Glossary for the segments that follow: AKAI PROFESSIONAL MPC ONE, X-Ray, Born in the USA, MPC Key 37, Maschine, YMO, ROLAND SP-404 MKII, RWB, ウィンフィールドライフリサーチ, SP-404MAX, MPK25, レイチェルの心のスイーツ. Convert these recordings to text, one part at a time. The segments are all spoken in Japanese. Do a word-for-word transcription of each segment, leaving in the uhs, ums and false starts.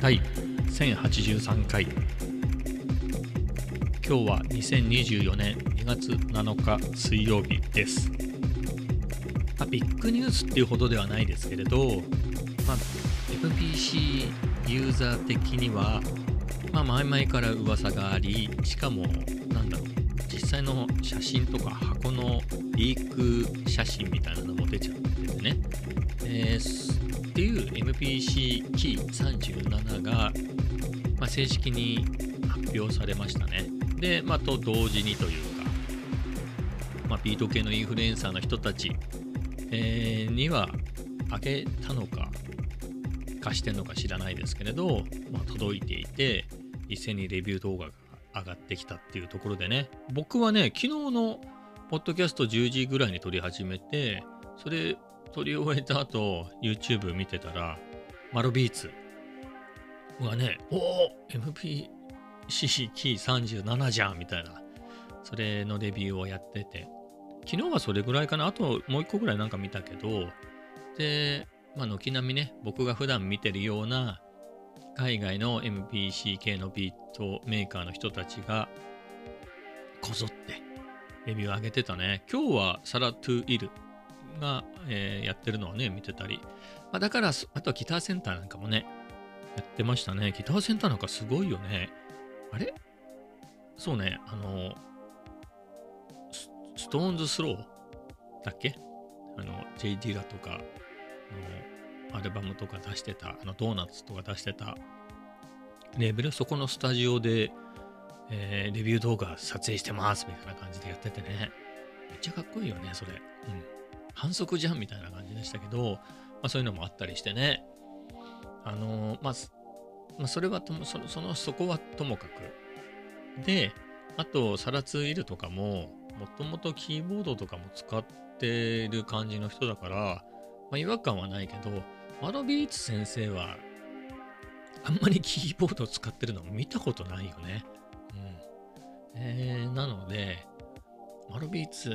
だいせんはちじゅうさんかい、今日はにせんにじゅうよねんにがつなのか水曜日です。まあ、ビッグニュースっていうほどではないですけれど、まあ、エムピーシー ユーザー的には、まあ、前々から噂があり、しかもなんだろう、実際の写真とか箱のリーク写真みたいなのも出ちゃっててね、えー、っていう エムピーシー キーさんじゅうななが、まあ、正式に発表されましたね。で、まあ、と同時にというか、まあ、ビート系のインフルエンサーの人たち、えー、にはあげたのか貸してんのか知らないですけれど、まあ、届いていて一斉にレビュー動画が上がってきたっていうところでね、僕はね、昨日のポッドキャストじゅうじぐらいに撮り始めて、それ撮り終えた後 YouTube 見てたら、マロビーツはね、おお エムピーシー キーさんじゅうななじゃんみたいな、それのレビューをやってて、昨日はそれぐらいかな、あともう一個ぐらいなんか見たけど、で、まあ、軒並みね、僕が普段見てるような海外の エムピーシー 系のビートメーカーの人たちがこぞってレビューを上げてたね。今日はサラトゥイルが、えー、やってるのをね見てたり、まあ、だからあとはギターセンターなんかもねやってましたね。ギターセンターなんかすごいよね。あれそうね、あのス、ストーンズスローだっけ、あの J ・ディラとかアルバムとか出してた、あのドーナツとか出してたレーベル、そこのスタジオで、えー、レビュー動画撮影してますみたいな感じでやっててね、めっちゃかっこいいよねそれ、うん、反則じゃんみたいな感じでしたけど、まあ、そういうのもあったりしてね、あのー、まあ、まあ、それはとも、その、その、そこはともかくで、あとサラツーイルとかももともとキーボードとかも使ってる感じの人だから、まあ、違和感はないけど、マロビーツ先生はあんまりキーボードを使ってるの見たことないよね。うん、えー、なのでマロビーツ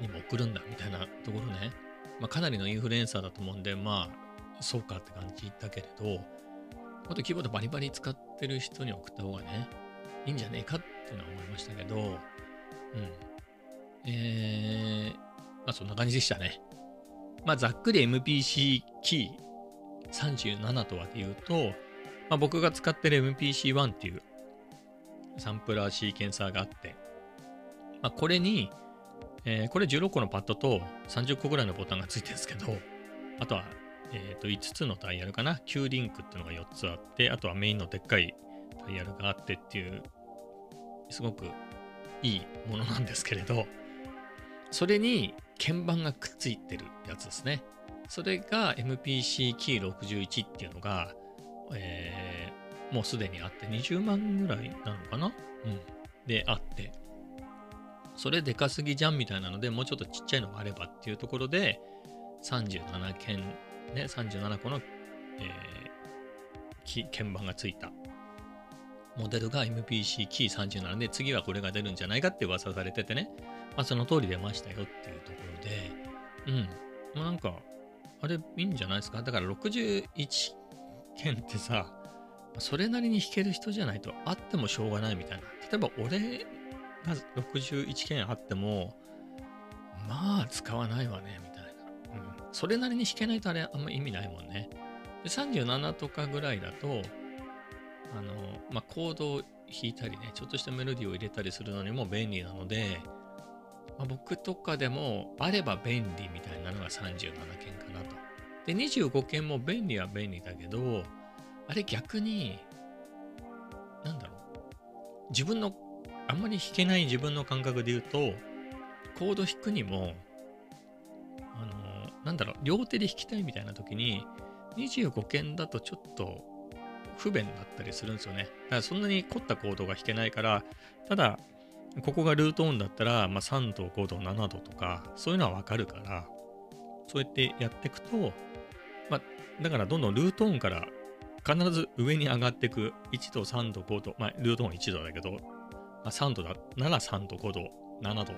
にも送るんだみたいなところね、まあ、かなりのインフルエンサーだと思うんで、まあそうかって感じだけれど、あとキーボードバリバリ使ってる人に送った方がねいいんじゃねえかっていうのは思いましたけど、うん、えー、まあそんな感じでしたね。まあ、ざっくり エムピーシー キーさんじゅうななとはで言うと、まあ、僕が使ってる エムピーシーワン っていうサンプラーシーケンサーがあって、まあ、これに、えー、これじゅうろっこのパッドとさんじゅっこぐらいのボタンがついてるんですけど、あとは、えー、といつつのダイヤルかな、Q リンクっていうのがよっつあって、あとはメインのでっかいダイヤルがあってっていう、すごくいいものなんですけれど、それに鍵盤がくっついてるやつですね。それが エムピーシー キーろくじゅういちっていうのが、えー、もうすでにあってにじゅうまんぐらいなのかな、うん、であって、それでかすぎじゃんみたいなので、もうちょっとちっちゃいのがあればっていうところでさんじゅうななけん、ね、さんじゅうななこの、えー、鍵盤がついたモデルが エムピーシー キーさんじゅうななで、次はこれが出るんじゃないかって噂されててね、まあ、その通り出ましたよっていうところで、うん、まあ、なんかあれいいんじゃないですか。だからろくじゅういっけんってさ、それなりに弾ける人じゃないとあってもしょうがないみたいな。例えば俺がろくじゅういっけんあってもまあ使わないわねみたいな、うん、それなりに弾けないとあれあんま意味ないもんね。でさんじゅうななとかぐらいだと、あの、まあ、コードを弾いたりね、ちょっとしたメロディーを入れたりするのにも便利なので、まあ、僕とかでもあれば便利みたいなのがさんじゅうななけんかなと。でにじゅうごけんも便利は便利だけど、あれ逆になんだろう、自分のあんまり弾けない自分の感覚で言うと、コード弾くにも、あのなんだろう、両手で弾きたいみたいな時ににじゅうごけんだとちょっと不便だったりするんですよね。だからそんなに凝ったコードが弾けないから、ただここがルートオンだったら、まあ、さんどごどななどとかそういうのはわかるから、そうやってやっていくと、まあ、だからどんどんルートオンから必ず上に上がっていく、いちどさんどごど、まあ、ルートオンいちどだけど、まあ、さんどだならさんどごどななど、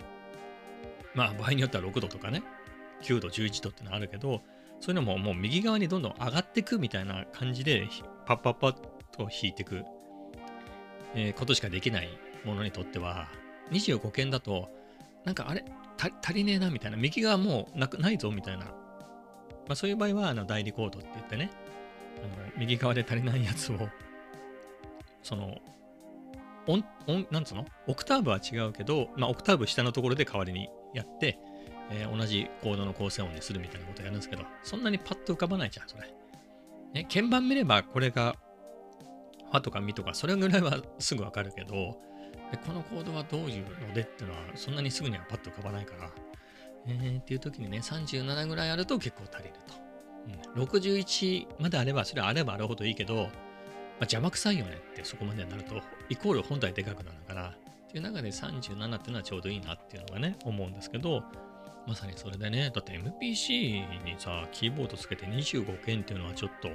まあ場合によってはろくどとかね、きゅうどじゅういちどってのあるけど、そういうのももう右側にどんどん上がってくみたいな感じでパッパッパッと引いてく、えー、ことしかできないものにとってはにじゅうごけんだとなんかあれ足りねえなみたいな、右側もう な, くないぞみたいな、まあ、そういう場合はあの代理コードって言ってね、あの右側で足りないやつをその音音なんつうのオクターブは違うけど、まあ、オクターブ下のところで代わりにやって、えー、同じコードの構成音にするみたいなことをやるんですけど、そんなにパッと浮かばないじゃんそれ、ね、鍵盤見ればこれがファとかミとかそれぐらいはすぐわかるけど、このコードはどういうのでっていうのはそんなにすぐにはパッと浮かばないから、えー、っていう時にねさんじゅうななぐらいあると結構足りると、うん、ろくじゅういちまであればそれあればあるほどいいけど、まあ、邪魔くさいよねってそこまでになるとイコール本体でかくなるからっていう中でさんじゅうななっていうのはちょうどいいなっていうのがね思うんですけど、まさにそれでね、だって エムピーシー にさキーボードつけてにじゅうごけんっていうのはちょっと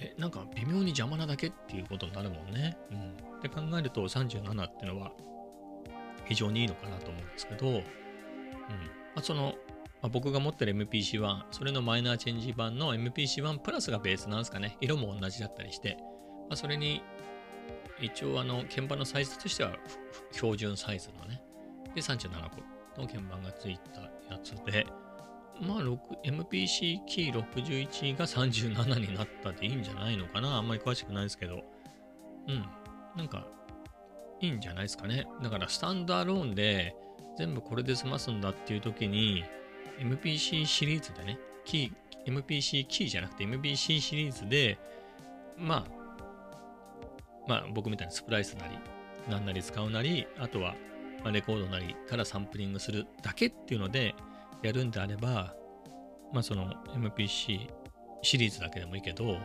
えなんか微妙に邪魔なだけっていうことになるもんね、うん、って考えるとさんじゅうななっていうのは非常にいいのかなと思うんですけど、うんまあ、そのまあ、僕が持ってる エムピーシーワン、それのマイナーチェンジ版の エムピーシーワン プラスがベースなんですかね。色も同じだったりして、まあ、それに一応あの鍵盤のサイズとしては標準サイズのね、でさんじゅうななこの鍵盤がついたやつで、まあ エムピーシー キーろくじゅういちがさんじゅうななになったでいいんじゃないのかな。あんまり詳しくないですけど、うん、なんかいいんじゃないですかね。だからスタンドアローンで全部これで済ますんだっていう時に、エムピーシー シリーズでね、キー、エムピーシー キーじゃなくて エムピーシー シリーズで、まあ、まあ僕みたいにスプライスなり、なんなり使うなり、あとはレコードなりからサンプリングするだけっていうのでやるんであれば、まあその エムピーシー シリーズだけでもいいけど、あのー、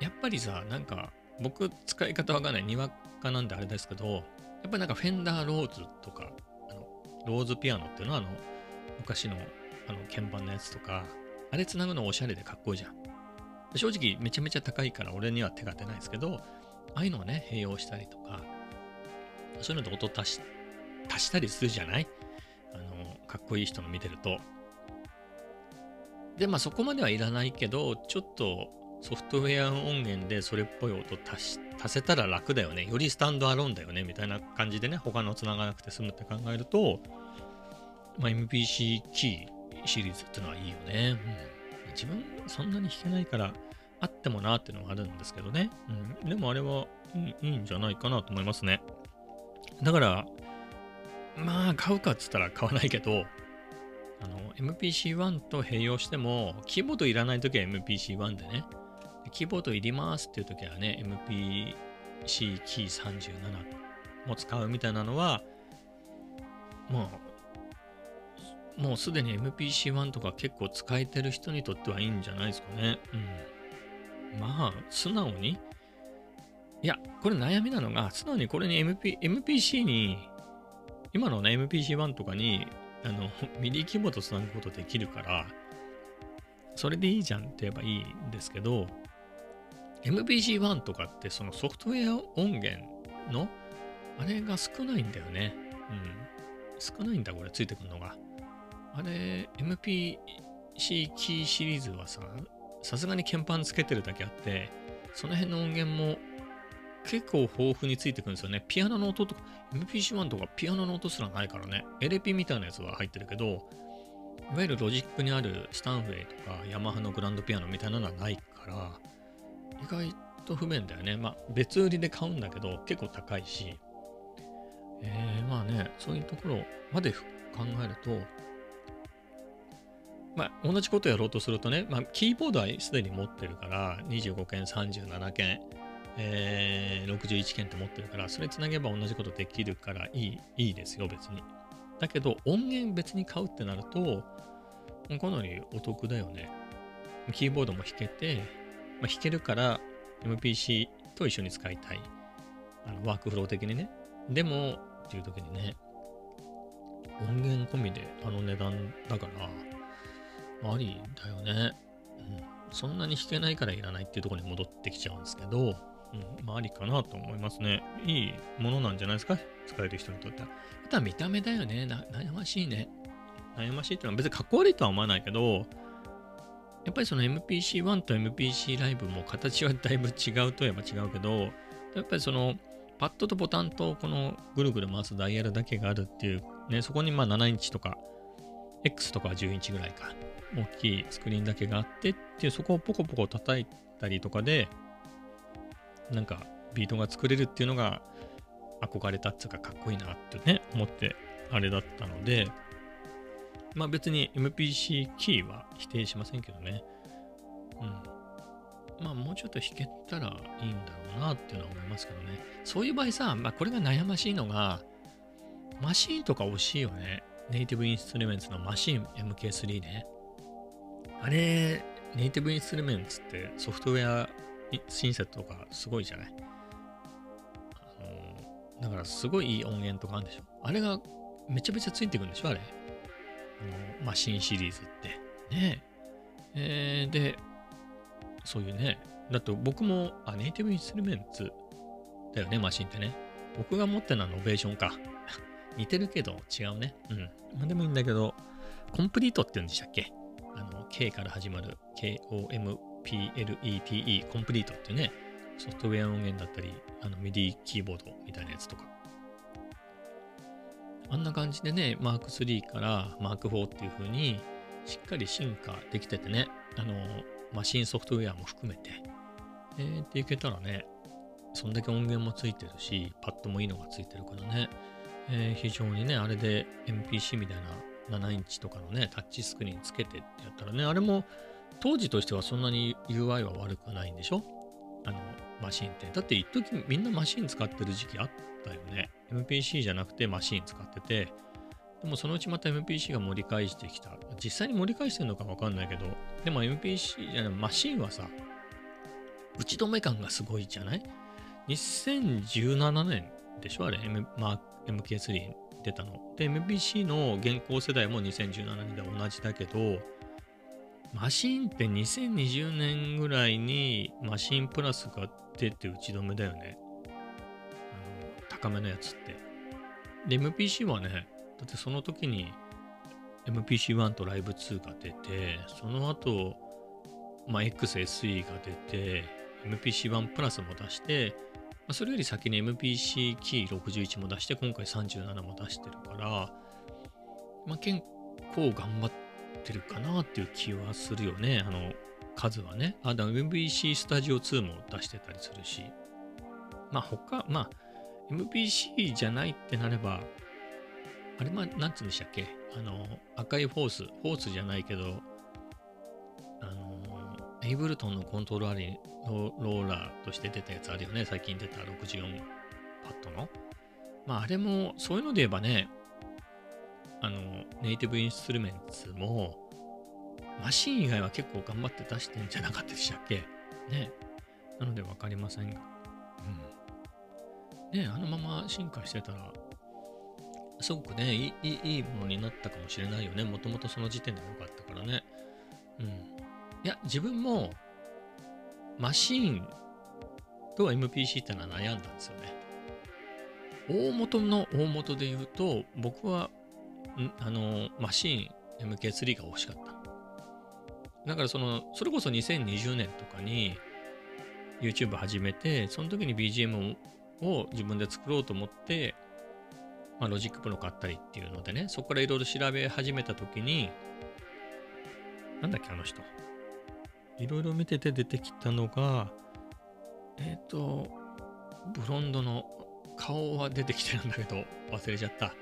やっぱりさ、なんか僕使い方わかんない、にわかなんであれですけど、やっぱりなんかフェンダーローズとか、ローズピアノっていうのはあの昔のあの鍵盤のやつとか、あれつなぐのおしゃれでかっこいいじゃん。正直めちゃめちゃ高いから俺には手が出ないですけど、ああいうのをね併用したりとか、そういうのと音足し、足したりするじゃない、あのかっこいい人の見てると。でまあそこまではいらないけど、ちょっとソフトウェア音源でそれっぽい音足し、足せたら楽だよね。よりスタンドアローンだよね。みたいな感じでね、他のつながなくて済むって考えると、まあ、エムピーシー キーシリーズってのはいいよね。うん、自分そんなに弾けないから、あってもなっていうのがあるんですけどね。うん、でもあれはいい、いいんじゃないかなと思いますね。だから、まあ買うかっつったら買わないけど、あの エムピーシーワン と併用しても、キーボードいらないときは エムピーシーワン でね、キーボードいりますっていう時はね、エムピーシー キーさんじゅうななも使うみたいなのは、まあ、もうすでに エムピーシーワン とか結構使えてる人にとってはいいんじゃないですかね。うん。まあ、素直に、いや、これ悩みなのが、素直にこれに エムピー、エムピーシー に、今のね、エムピーシーワン とかに、あの、ミディキーボードつなぐことできるから、それでいいじゃんって言えばいいんですけど、エムピーシーワン とかってそのソフトウェア音源のあれが少ないんだよね。うん。少ないんだ、これついてくるのが。あれ、エムピーシー キーシリーズはさ、さすがに鍵盤つけてるだけあって、その辺の音源も結構豊富についてくるんですよね。ピアノの音とか、エムピーシーワン とかピアノの音すらないからね。エルピー みたいなやつは入ってるけど、いわゆるロジックにあるスタンフェイとかヤマハのグランドピアノみたいなのはないから、意外と不便だよね。まあ別売りで買うんだけど結構高いし、えー、まあね、そういうところまで考えると、まあ同じことやろうとするとね、まあキーボードはすでに持ってるから、にじゅうごけん、さんじゅうななけん、えー、ろくじゅういちけんって持ってるから、それつなげば同じことできるからいい、いいですよ別に。だけど音源別に買うってなると、かなりお得だよね。キーボードも弾けて、まあ、弾けるから エムピーシー と一緒に使いたい。あのワークフロー的にね。でも、っていう時にね、音源込みであの値段だから、ありだよね。うん、そんなに弾けないからいらないっていうところに戻ってきちゃうんですけど、うん、まあありかなと思いますね。いいものなんじゃないですか、使える人にとっては。あとは見た目だよね。な悩ましいね。悩ましいっていうのは別にかっこ悪いとは思わないけど、やっぱりその エムピーシーワン と エムピーシー ライブも形はだいぶ違うといえば違うけど、やっぱりそのパッドとボタンとこのぐるぐる回すダイヤルだけがあるっていう、ね、そこにまあななインチとか X とかじゅうインチぐらいか大きいスクリーンだけがあってっていう、そこをポコポコ叩いたりとかでなんかビートが作れるっていうのが憧れたっていうか、かっこいいなってね思ってあれだったので、まあ別に エムピーシー キーは否定しませんけどね。うん。まあもうちょっと弾けたらいいんだろうなっていうのは思いますけどね。そういう場合さ、まあこれが悩ましいのが、マシーンとか惜しいよね。ネイティブインストゥルメンツのマシーン エムケースリー ね。あれ、ネイティブインストゥルメンツってソフトウェアシンセットとかすごいじゃない。あの、だからすごいいい音源とかあるんでしょ。あれがめちゃめちゃついてくるんでしょ、あれ。あのマシンシリーズってねえー、でそういうね、だって僕もあネイティブインストゥルメンツだよね、マシンってね。僕が持ってるのはノベーションか似てるけど違うね。うんまあでもいいんだけど、コンプリートって言うんでしたっけ、あの K から始まる ケーオーエムピーエルイーティーイー コンプリートっていうね、ソフトウェア音源だったりあの ミディ キーボードみたいなやつとか、あんな感じでね、マークスリー からマークフォーっていう風にしっかり進化できててね、あの、マシンソフトウェアも含めて、えー、っていけたらね、そんだけ音源もついてるし、パッドもいいのがついてるからね、えー、非常にね、あれで エムピーシー みたいなななインチとかのね、タッチスクリーンつけてってやったらね、あれも当時としてはそんなに ユーアイ は悪くないんでしょ？あの、マシンって。だって一時みんなマシン使ってる時期あったよね。エムピーシー じゃなくてマシン使ってて、でもそのうちまた エムピーシー が盛り返してきた。実際に盛り返してるのか分かんないけど、でも エムピーシー じゃない、マシンはさ、打ち止め感がすごいじゃない？ にせんじゅうななねんでしょあれ、M まあ、エムケースリー 出たの。で、エムピーシー の現行世代もにせんじゅうななねんで同じだけど、マシンってにせんにじゅうねんぐらいにマシンプラスが出て打ち止めだよね。高めのやつって。で、エムピーシー はね、だってその時に エムピーシーワン とライブツーが出て、その後、まあ、エックスエスイー が出て、エムピーシーワン プラスも出して、まあ、それより先に エムピーシー キーろくじゅういちも出して、今回さんじゅうななも出してるから、まあ、結構頑張ってるかなっていう気はするよね、あの、数はね。あ、だから エムピーシー スタジオツーも出してたりするし、まあ、他、まあ、エムピーシー じゃないってなれば、あれま、なんつうんでしたっけ？あの、赤いフォース、フォースじゃないけど、あの、エイブルトンのコントローラー、ローラーとして出たやつあるよね。最近出たろくじゅうよんパッドの。まあ、あれも、そういうので言えばね、あの、ネイティブインストゥルメンツも、マシン以外は結構頑張って出してんじゃなかったでしたっけ？ね。なので分かりませんが。うん。ね、あのまま進化してたらすごくねいい、いいものになったかもしれないよね。もともとその時点でも良かったからね。うん。いや、自分もマシーンと エムピーシー ってのは悩んだんですよね。大元の大元で言うと、僕はんあのマシーン エムケースリー が欲しかった。だからその、それこそにせんにじゅうねんとかに YouTube 始めて、その時に ビージーエム をを自分で作ろうと思って、まあ、ロジックプロ買ったりっていうのでね、そこからいろいろ調べ始めたときに、なんだっけ、あの人。いろいろ見てて出てきたのが、えっと、ブロンドの顔は出てきてるんだけど、忘れちゃった。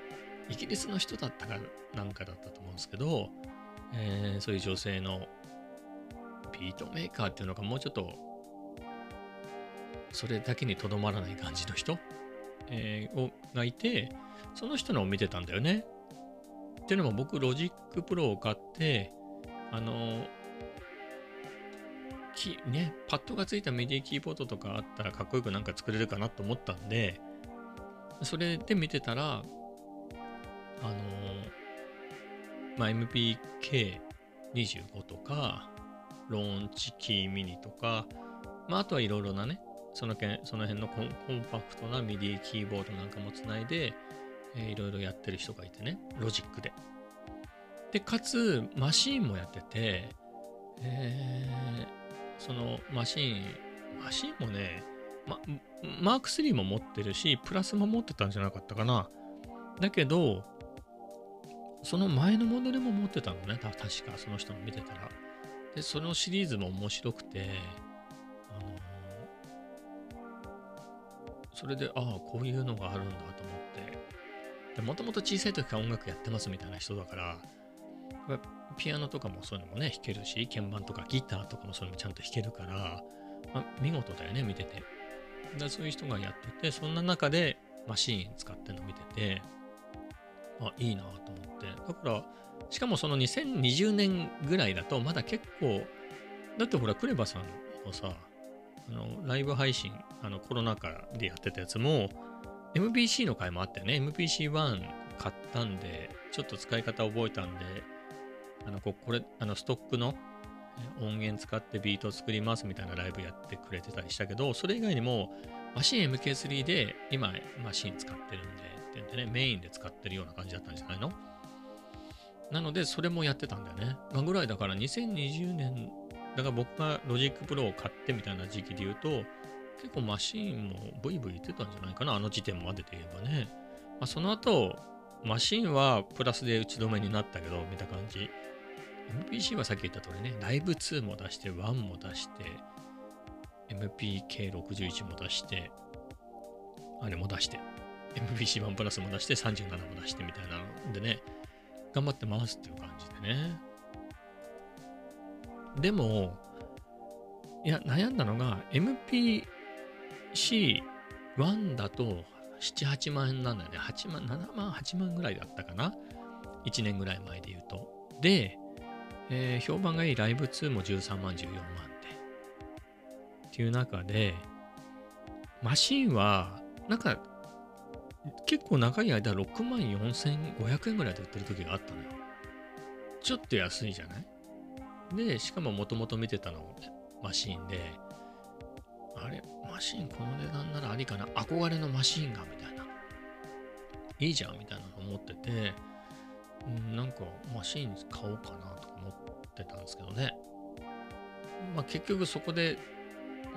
イギリスの人だったかなんかだったと思うんですけど、えー、そういう女性のビートメーカーっていうのがもうちょっと、それだけにとどまらない感じの人、えー、をがいて、その人のを見てたんだよね。っていうのも僕、ロジックプロを買って、あの、きね、パッドがついたミディキーボードとかあったらかっこよくなんか作れるかなと思ったんで、それで見てたら、あの、まあ、エムピーケーにじゅうご とか、ローンチキーミニとか、まあ、あとはいろいろなね、その辺のコンパクトな ミディ キーボードなんかもつないで、えー、いろいろやってる人がいてね、ロジックで。で、かつマシーンもやってて、えー、そのマシーン、マシーンもね、ま、マークスリーも持ってるし、プラスも持ってたんじゃなかったかな。だけど、その前のモデルも持ってたのね、た確かその人も見てたら。で、そのシリーズも面白くて、あのー、それで、ああ、こういうのがあるんだと思って。で、もともと小さい時から音楽やってますみたいな人だから、ピアノとかもそういうのもね、弾けるし、鍵盤とかギターとかもそういうのもちゃんと弾けるから、まあ、見事だよね、見てて。で、そういう人がやってて、そんな中でマシーン使ってるの見てて、あ、いいなと思って。だから、しかもそのにせんにじゅうねんぐらいだと、まだ結構、だってほら、クレバさんのさ、あのライブ配信、あのコロナ禍でやってたやつも、エムピーシー の回もあったよね。エムピーシーワン 買ったんで、ちょっと使い方覚えたんで、あのこれ、あのストックの音源使ってビート作りますみたいなライブやってくれてたりしたけど、それ以外にも、マシン エムケースリー で今マシン使ってるんでってんでね、メインで使ってるような感じだったんじゃないの？なので、それもやってたんだよね。ぐらいだからにせんにじゅうねん、だから僕がロジックプロを買ってみたいな時期で言うと、結構マシンもブイブイ言ってたんじゃないかな、あの時点までで言えばね。まあ、その後、マシンはプラスで打ち止めになったけど、見た感じ。エムピーシー はさっき言った通りね、ライブツーも出して、ワンも出して、エムピーケーろくじゅういち も出して、あれも出して、エムピーシーワン プラスも出して、さんじゅうななも出してみたいなのでね、頑張ってますっていう感じでね。でも、いや、悩んだのが、エムピーシーワン だとなな、はちまんえんなんだよね。はちまん、ななまん、はちまんぐらいだったかな。いちねんぐらい前で言うと。で、えー、評判がいいライブツーもじゅうさんまん、じゅうよんまんって。っていう中で、マシンは、なんか、結構長い間ろくまんよんせんごひゃくえんぐらいで売ってる時があったのよ。ちょっと安いじゃない？で、しかももともと見てたのマシーンで、あれ、マシーンこの値段ならありかな、憧れのマシーンがみたいな。いいじゃんみたいなの思ってて、うん、なんかマシーン買おうかなと思ってたんですけどね。まあ結局そこで、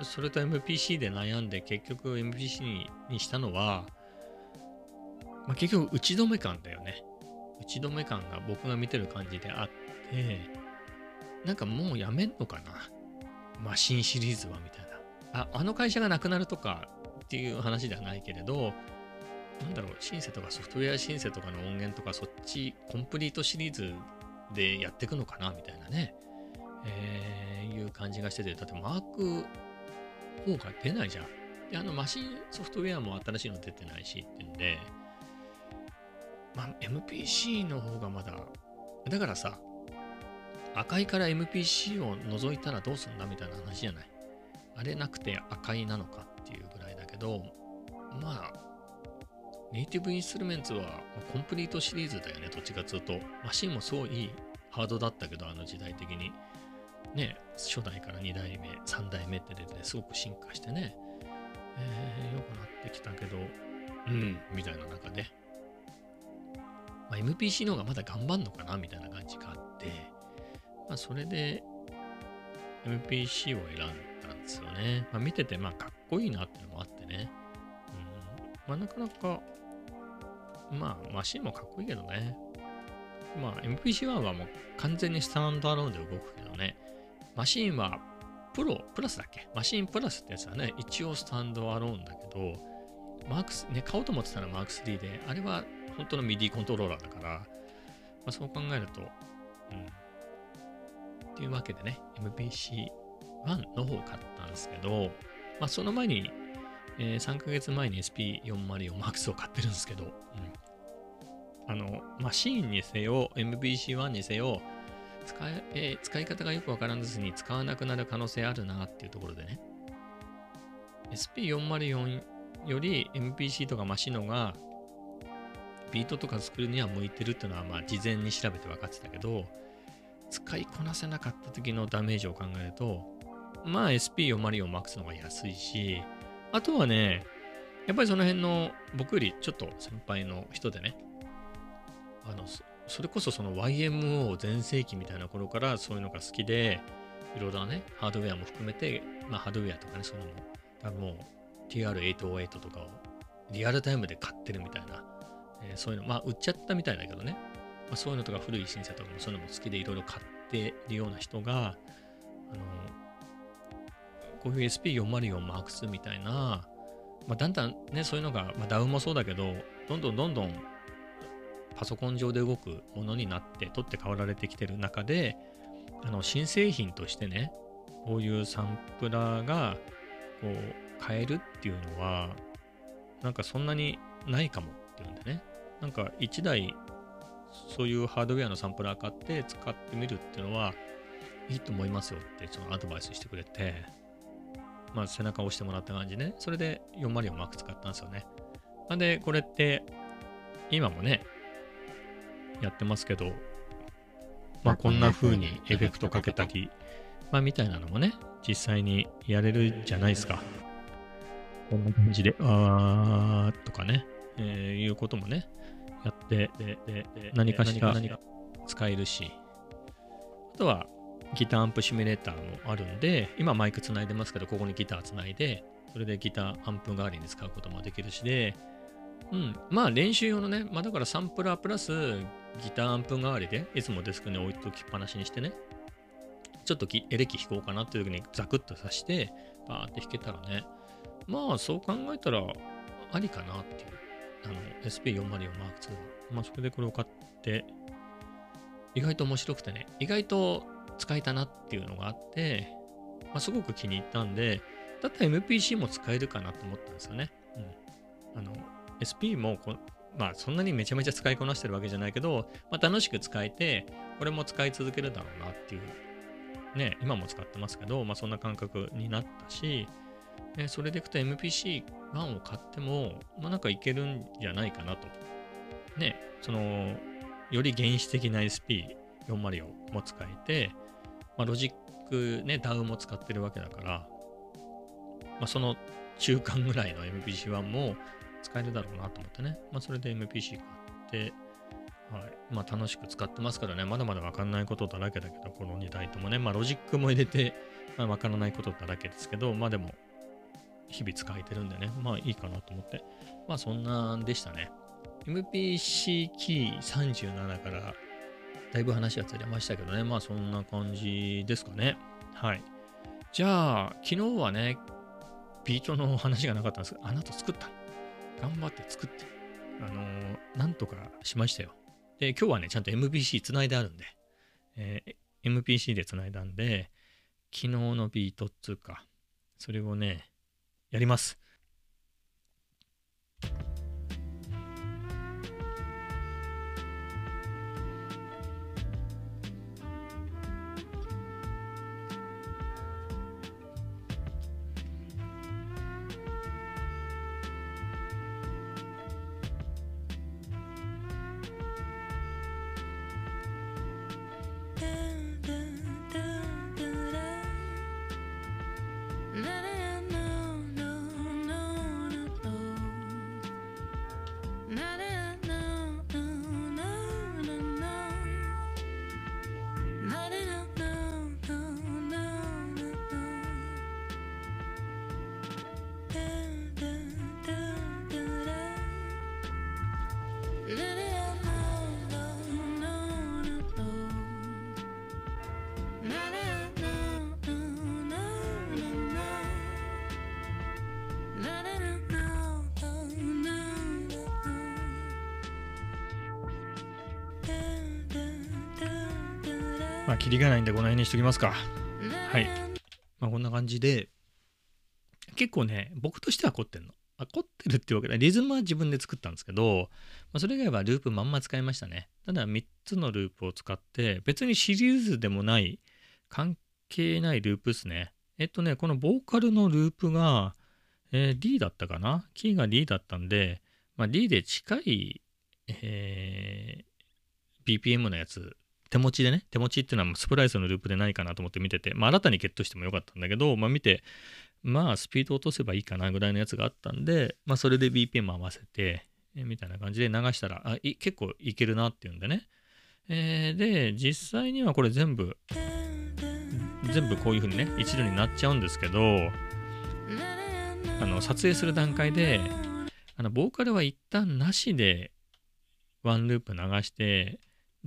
それと エムピーシー で悩んで、結局 エムピーシー にしたのは、まあ、結局打ち止め感だよね。打ち止め感が僕が見てる感じであって、なんかもうやめんのかな、マシンシリーズはみたいな。あ、あの会社がなくなるとかっていう話ではないけれど、なんだろう、シンセとかソフトウェアシンセとかの音源とか、そっちコンプリートシリーズでやっていくのかなみたいなね、えー、いう感じがしてて、だってマークよんが出ないじゃん。で、あのマシンソフトウェアも新しいの出てないしってんで、まあ、エムピーシー の方がまだ、だからさ、赤いから エムピーシー を除いたらどうすんだみたいな話じゃない。あれなくて赤いなのかっていうぐらいだけど、まあ、ネイティブインストゥルメンツはコンプリートシリーズだよね、どっちかというと。マシンもすごいいいハードだったけど、あの時代的に。ね、初代からに代目、さん代目って出て、すごく進化してね、えー、良くなってきたけど、うん、みたいな中で。まあ、エムピーシー の方がまだ頑張んのかなみたいな感じがあって、まあ、それで エムピーシー を選んだんですよね。まあ、見てて、まあ、かっこいいなってのもあってね。うん、まあ、なかなか、まあ、マシンもかっこいいけどね。まあ、エムピーシーワン はもう完全にスタンドアローンで動くけどね。マシンはプロ、プラスだっけ？マシンプラスってやつはね、一応スタンドアローンだけど、マークス、ね、買おうと思ってたらマークスリーで、あれは本当の ミディ コントローラーだから、まあ、そう考えると、うん。っていうわけでね、エムピーシーワン の方を買ったんですけど、まあ、その前に、えー、さんかげつまえに エスピーよんまるよんマックス を買ってるんですけど、うん、あの、マシーンにせよ、エムピーシーワン にせよ、使え、えー、使い方がよくわからずに使わなくなる可能性あるなっていうところでね、エスピーよんまるよん より エムピーシー とかマシンのが、ビートとか作るには向いてるっていうのは、まあ事前に調べて分かってたけど、使いこなせなかった時のダメージを考えると、まあ エスピーよんまるよんマックス の方が安いし、あとはね、やっぱりその辺の僕よりちょっと先輩の人でね、あのそれこそその ワイエムオー 全盛期みたいな頃からそういうのが好きで、いろいろなね、ハードウェアも含めて、まあハードウェアとかね、その多分もう ティーアールエイトオーエイト とかをリアルタイムで買ってるみたいな、えー、そういうの、まあ売っちゃったみたいだけどね、まあ、そういうのとか古いシンセとかもそういうのも好きでいろいろ買ってるような人が、あのこういう エスピーよんまるよんマークツー みたいな、まあ、だんだんね、そういうのが、まあ、ダウンもそうだけど、どんどんどんどんパソコン上で動くものになって取って代わられてきてる中で、あの新製品としてね、こういうサンプラーがこう買えるっていうのはなんかそんなにないかもっていうんでね、なんかいちだいそういうハードウェアのサンプラー買って使ってみるっていうのはいいと思いますよってそのアドバイスしてくれて、まあ背中を押してもらった感じね。それで よんまるよんマーク 使ったんですよね。なんでこれって今もねやってますけど、まあこんな風にエフェクトかけたり、まあみたいなのもね、実際にやれるじゃないですか。こんな感じで、あーとかね、えー、いうこともね、やって、何かしら使えるし、あとはギターアンプシミュレーターもあるんで、今マイクつないでますけど、ここにギターつないで、それでギターアンプ代わりに使うこともできるしで、うん、まあ練習用のね、まあだからサンプラープラスギターアンプ代わりでいつもデスクに置いときっぱなしにしてね、ちょっとエレキ弾こうかなっていう時にザクッと刺してバーって弾けたらね、まあそう考えたらありかなっていう、あの エスピーよんまるよんマークツー はまあそれでこれを買って意外と面白くてね、意外と使えたなっていうのがあって、まあすごく気に入ったんで、だったら エムピーシー も使えるかなと思ったんですよね。うん、あのエスピー もこ、まあ、そんなにめちゃめちゃ使いこなしてるわけじゃないけど、まあ、楽しく使えて、これも使い続けるだろうなっていう、ね、今も使ってますけど、まあ、そんな感覚になったし、えー、それでいくと エムピーシーワン を買っても、まあ、なんかいけるんじゃないかなと。ね、その、より原始的な エスピーよんまるよん も使えて、まあ、ロジック、ね、ダウも使ってるわけだから、まあ、その中間ぐらいの エムピーシーワン も、使えるだろうなと思ってね。まあ、それで エムピーシー 買って、はい。まあ、楽しく使ってますからね。まだまだ分かんないことだらけだけど、このにだいともね。まあ、ロジックも入れて、まあ、分からないことだらけですけど、まあ、でも、日々使えてるんでね。まあ、いいかなと思って。まあ、そんなんでしたね。エムピーシー キーさんじゅうななから、だいぶ話がずれましたけどね。まあ、そんな感じですかね。はい。じゃあ、昨日はね、ビートの話がなかったんですけど、あなた作ったの？頑張って作って、あのー、なんとかしましたよ。で、今日はね、ちゃんと エムピーシー つないであるんで、えー、エムピーシー でつないだんで、昨日のビートっつうか、それをね、やります。まあ、キリがないんでこの辺にしときますか。はい。まあ、こんな感じで、結構ね、僕としては凝ってるの。あ、凝ってるっていうわけで、リズムは自分で作ったんですけど、まあ、それ以外はループまんま使いましたね。ただみっつのループを使って、別にシリーズでもない、関係ないループですね。えっとね、このボーカルのループが、えー、D だったかな？キーが D だったんで、まあ、D で近い、えー、ビーピーエム のやつ、手持ちでね、手持ちっていうのはスプライスのループでないかなと思って見てて、まあ新たにゲットしてもよかったんだけど、まあ見て、まあスピード落とせばいいかなぐらいのやつがあったんで、まあそれで ビーピーエム 合わせて、えー、みたいな感じで流したら、あい結構いけるなっていうんでね、えー、で実際にはこれ全部全部こういう風にね一度になっちゃうんですけど、あの撮影する段階であのボーカルは一旦なしでワンループ流して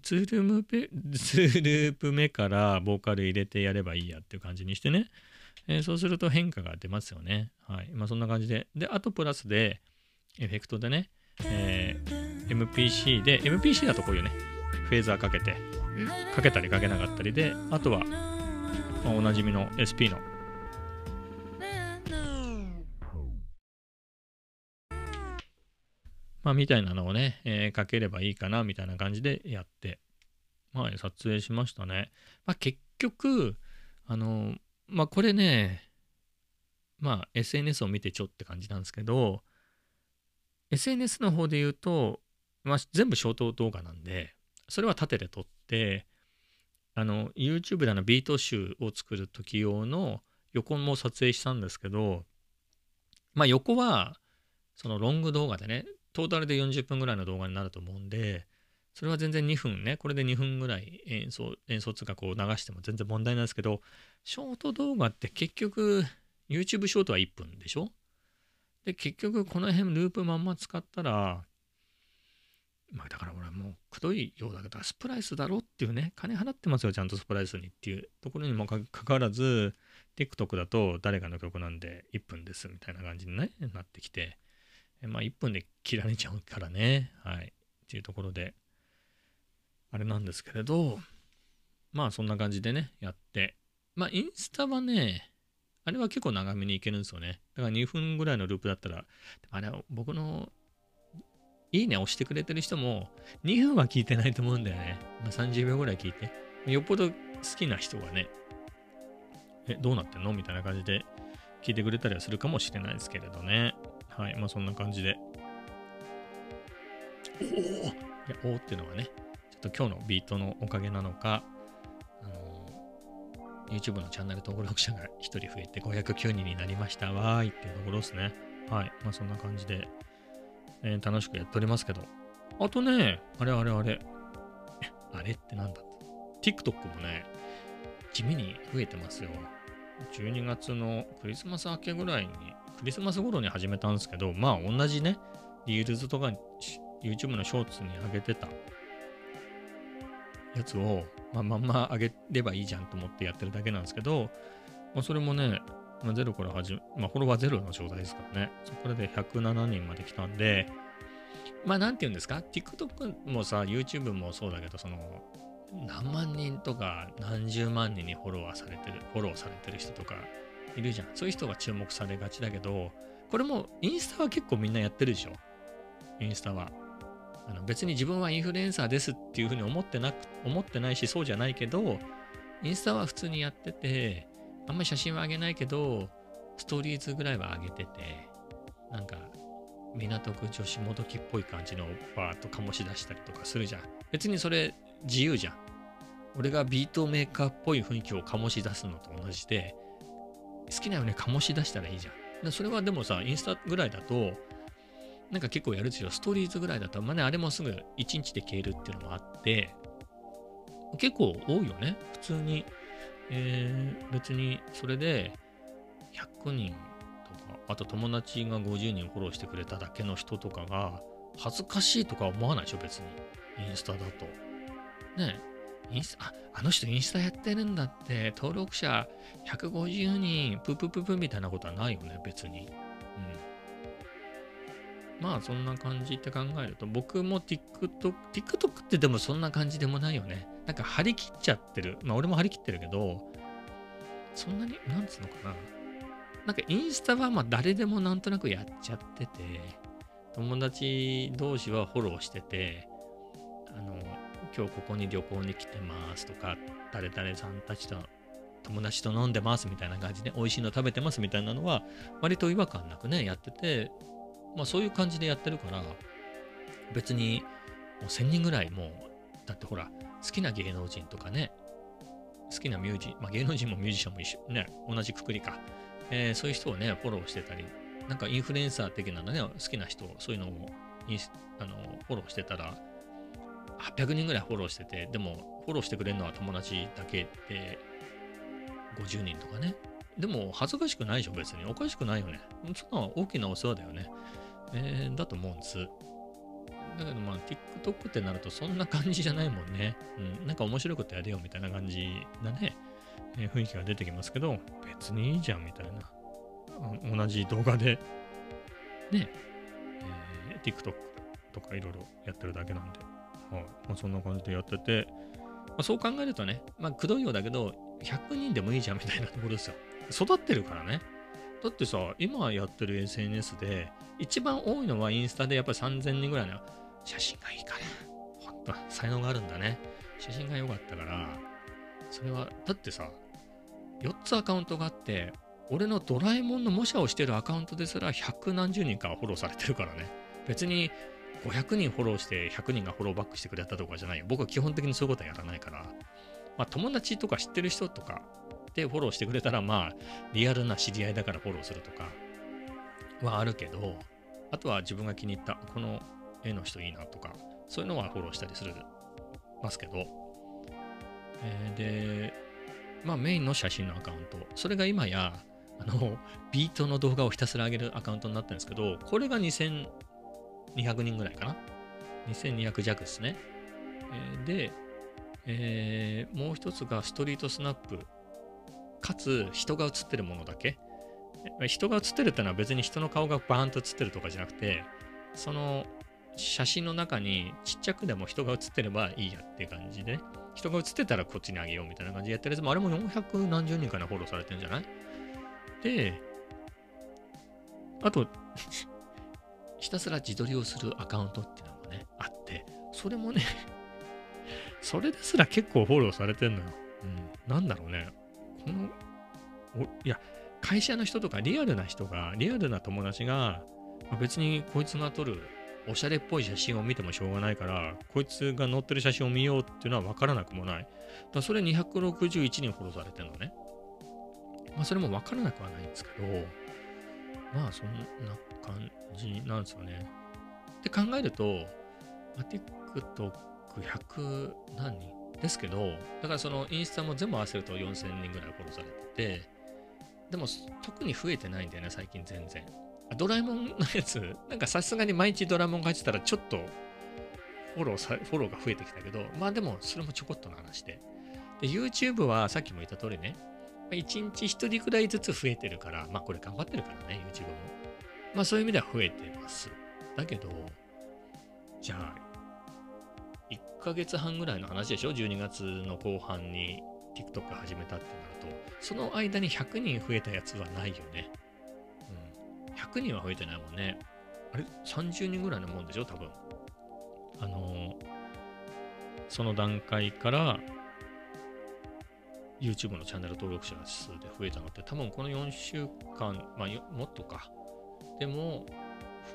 ツーループ、ツーループ目からボーカル入れてやればいいやっていう感じにしてね、えー、そうすると変化が出ますよね。はい、まあそんな感じで、であとプラスでエフェクトでね、えー、エムピーシー で エムピーシー だとこういうねフェーザーかけてかけたりかけなかったりで、あとは、まあ、おなじみの エスピー のまあみたいなのをね、えー、かければいいかなみたいな感じでやって、まあ、撮影しましたね。まあ、結局、あの、まあこれね、まあ エスエヌエス を見てちょって感じなんですけど、エスエヌエス の方で言うと、まあ、全部ショート動画なんで、それは縦で撮って、あの、YouTube であのビート集を作る時用の横も撮影したんですけど、まあ横は、そのロング動画でね、トータルでよんじゅっぷんぐらいの動画になると思うんで、それは全然にふんね、これでにふんぐらい演奏、演奏つかこう流しても全然問題ないですけど、ショート動画って結局、YouTube ショートはいっぷんでしょ？で、結局この辺ループまんま使ったら、まあだから俺もうくどいようだけど、スプライスだろっていうね、金払ってますよ、ちゃんとスプライスにっていうところにもかかわらず、TikTok だと誰かの曲なんでいっぷんですみたいな感じに、ね、なってきて、まあいっぷんで切られちゃうからね。はい。っていうところで、あれなんですけれど、まあそんな感じでね、やって。まあインスタはね、あれは結構長めにいけるんですよね。だからにふんぐらいのループだったら、あれ僕のいいね押してくれてる人もにふんは聞いてないと思うんだよね。まあ、さんじゅうびょうぐらい聞いて。よっぽど好きな人がね、え、どうなってんのみたいな感じで聞いてくれたりはするかもしれないですけれどね。はい、まあそんな感じで。おーいやおーっていうのはね、ちょっと今日のビートのおかげなのか、あのー、YouTube のチャンネル登録者がひとり増えてごひゃくきゅうにんになりましたわーいっていうところですね。はい、まあそんな感じで、えー、楽しくやっておりますけど。あとね、あれあれあれ、あれってなんだって。TikTok もね、地味に増えてますよ。じゅうにがつのクリスマス明けぐらいに、クリスマス頃に始めたんですけど、まあ同じね、リールズとか YouTube のショーツに上げてたやつを、まあまんま上げればいいじゃんと思ってやってるだけなんですけど、まあ、それもね、まあ、ゼロから始め、まあフォロワーゼロの状態ですからね、そこらでひゃくななにんまで来たんで、まあなんていうんですか、TikTok もさ、YouTube もそうだけど、その、何万人とか何十万人にフォロワーされてる、フォローされてる人とかいるじゃん。そういう人が注目されがちだけど、これもインスタは結構みんなやってるでしょ。インスタは。あの別に自分はインフルエンサーですっていうふうに思ってなく、思ってないし、そうじゃないけど、インスタは普通にやってて、あんまり写真は上げないけど、ストーリーズぐらいは上げてて、なんか、港区女子もどきっぽい感じのバーッと醸し出したりとかするじゃん。別にそれ自由じゃん。俺がビートメーカーっぽい雰囲気を醸し出すのと同じで、好きなように醸し出したらいいじゃん。それはでもさ、インスタぐらいだと、なんか結構やるでしょ。ストーリーズぐらいだと、まあね、あれもすぐいちにちで消えるっていうのもあって、結構多いよね。普通に、えー、別にそれでひゃくにんとか、あと友達がごじゅうにんフォローしてくれただけの人とかが、恥ずかしいとか思わないでしょ、別に。インスタだと。ねえ、インスタ、あ、あの人インスタやってるんだって、登録者ひゃくごじゅうにん、ププププみたいなことはないよね、別に。うん。まあ、そんな感じって考えると、僕も TikTok、TikTok ってでもそんな感じでもないよね。なんか張り切っちゃってる。まあ、俺も張り切ってるけど、そんなに、なんつうのかな。なんかインスタはまあ誰でもなんとなくやっちゃってて、友達同士はフォローしてて、あの、今日ここに旅行に来てますとか、誰々さんたちと友達と飲んでますみたいな感じで、美味しいの食べてますみたいなのは、割と違和感なくね、やってて、まあそういう感じでやってるから、別にもうせんにんぐらいもう、だってほら、好きな芸能人とかね、好きなミュージ、まあ芸能人もミュージシャンも一緒、ね、同じくくりか、えー、そういう人をね、フォローしてたり、なんかインフルエンサー的なのね、好きな人、そういうのをあのフォローしてたら、はっぴゃくにんぐらいフォローしてて、でもフォローしてくれるのは友達だけで、ごじゅうにんとかね。でも恥ずかしくないでしょ、別に。おかしくないよね。そんな大きなお世話だよね。えー、だと思うんです。だけどまあ TikTok ってなるとそんな感じじゃないもんね。うん、なんか面白いことやれよみたいな感じなね、えー、雰囲気が出てきますけど、別にいいじゃんみたいな。同じ動画で、ね、えー、TikTok とかいろいろやってるだけなんで、はい、まあ、そんな感じでやってて、まあ、そう考えるとね、まあ、くどいようだけど、ひゃくにんでもいいじゃんみたいなところですよ。育ってるからね。だってさ、今やってる エスエヌエス で、一番多いのはインスタでやっぱりさんぜんにんぐらいの、写真がいいから、ほんと、才能があるんだね。写真が良かったから、それは、だってさ、よっつアカウントがあって、俺のドラえもんの模写をしてるアカウントですら、百何十人からフォローされてるからね。別に、ごひゃくにんフォローして、ひゃくにんがフォローバックしてくれたとかじゃないよ。僕は基本的にそういうことはやらないから。まあ、友達とか知ってる人とかでフォローしてくれたら、まあ、リアルな知り合いだからフォローするとかはあるけど、あとは自分が気に入った、この絵の人いいなとか、そういうのはフォローしたりする、ますけど、えー、で、まあ、メインの写真のアカウント、それが今や、あの、ビートの動画をひたすら上げるアカウントになったんですけど、これがにせんにひゃくにんぐらいかな。にせんにひゃく弱ですね。えー、で、えー、もう一つがストリートスナップ。かつ、人が写ってるものだけ。人が写ってるってのは別に人の顔がバーンと写ってるとかじゃなくて、その写真の中にちっちゃくでも人が写ってればいいやっていう感じで、ね、人が写ってたらこっちにあげようみたいな感じでやってるやつも、あれもよんひゃく何十人かなフォローされてるんじゃない？で、あと、ひたすら自撮りをするアカウントっていうのもね、あって、それもね、それですら結構フォローされてんのよ。うん、なんだろうね。この、お、いや、会社の人とかリアルな人が、リアルな友達が、まあ、別にこいつが撮るおしゃれっぽい写真を見てもしょうがないから、こいつが載ってる写真を見ようっていうのは分からなくもない。だからそれにひゃくろくじゅういちにんフォローされてるのね。まあそれも分からなくはないんですけど、まあそんな感じなんですよね。って考えると、TikTokひゃく 何人ですけど、だからそのインスタも全部合わせるとよんせんにんぐらいフォローされてて、でも特に増えてないんだよね、最近全然。ドラえもんのやつ、なんかさすがに毎日ドラえもんが入ってたらちょっとフォローさ、フォローが増えてきたけど、まあでもそれもちょこっとの話で。で、YouTube はさっきも言った通りね、いちにちひとりくらいずつ増えてるから、まあこれ頑張ってるからね、YouTube も。まあそういう意味では増えてます。だけど、じゃあ、いっかげつはんぐらいの話でしょ？ じゅうに 月の後半に TikTok 始めたってなると、その間にひゃくにん増えたやつはないよね。ひゃくにんは増えてないもんね。あれ ?さんじゅうにんぐらいのもんでしょ多分。あのー、その段階から YouTube のチャンネル登録者数で増えたのって多分このよんしゅうかん、まあもっとか。でも、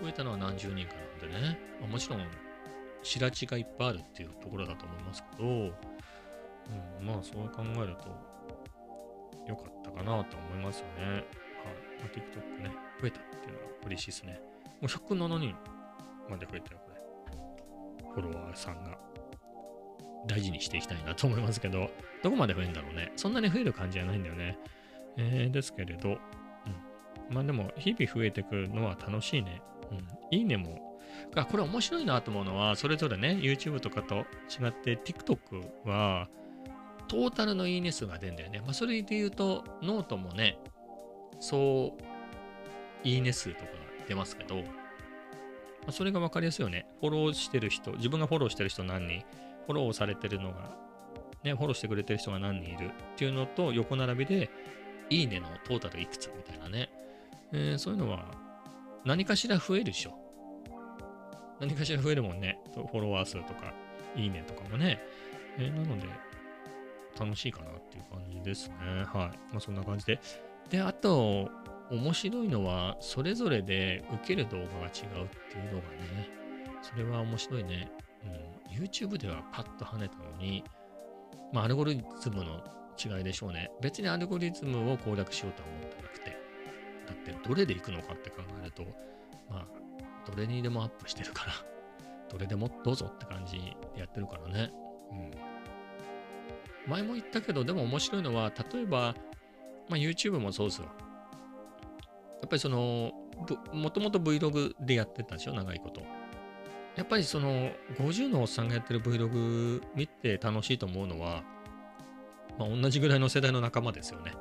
増えたのは何十人かなんでね。まあ、もちろん、白地がいっぱいあるっていうところだと思いますけど、うん、まあそう考えると良かったかなと思いますよね。TikTok ね、増えたっていうのは嬉しいですね。もうひゃくななにんまで増えたよ、これ。フォロワーさんが。大事にしていきたいなと思いますけど、どこまで増えるんだろうね。そんなに増える感じじゃないんだよね。えー、ですけれど、うん。まあでも、日々増えてくるのは楽しいね。うん。いいねも。あ、これ面白いなと思うのは、それぞれね、YouTube とかと違って、TikTok は、トータルのいいね数が出るんだよね。まあそれで言うと、ノートもね、そう、いいね数とか出ますけど、まあ、それが分かりやすいよね。フォローしてる人、自分がフォローしてる人何人、フォローされてるのが、ね、フォローしてくれてる人が何人いるっていうのと横並びで、いいねのトータルいくつみたいなね。えー、そういうのは、何かしら増えるでしょ。何かしら増えるもんね。フォロワー数とか、いいねとかもね。えー、なので、楽しいかなっていう感じですね。はい。まあそんな感じで。で、あと、面白いのは、それぞれで受ける動画が違うっていうのがね、それは面白いね。うん、YouTube ではパッと跳ねたのに、まあ、アルゴリズムの違いでしょうね。別にアルゴリズムを攻略しようとは思ってなくて、ってどれで行くのかって考えると、まあ、どれにでもアップしてるから、どれでもどうぞって感じでやってるからね。うん、前も言ったけど、でも面白いのは、例えば、まあ、YouTube もそうですよ。やっぱりその、もともと Vlog でやってたんでしょ、長いこと。やっぱりその、ごじゅうのおっさんがやってる Vlog 見て楽しいと思うのは、まあ、同じぐらいの世代の仲間ですよね。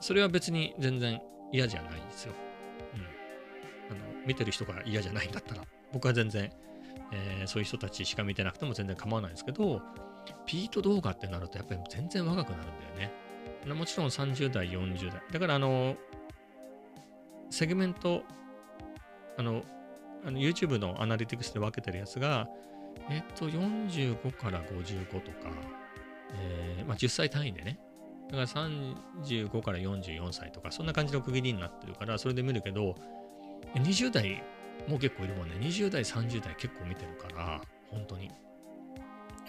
それは別に全然嫌じゃないんですよ。うん、あの見てる人が嫌じゃないんだったら、僕は全然、えー、そういう人たちしか見てなくても全然構わないんですけど、ピート動画ってなるとやっぱり全然若くなるんだよね。もちろんさんじゅう代、よんじゅう代。だからあの、セグメント、あの、あの YouTube のアナリティクスで分けてるやつが、えっと、よんじゅうごからごじゅうごとか、えーまあ、じゅっさい単位でね。だからさんじゅうごからよんじゅうよんさいとか、そんな感じの区切りになってるから、それで見るけど、にじゅう代も結構いるもんね。にじゅう代、さんじゅう代結構見てるから、本当に。やっ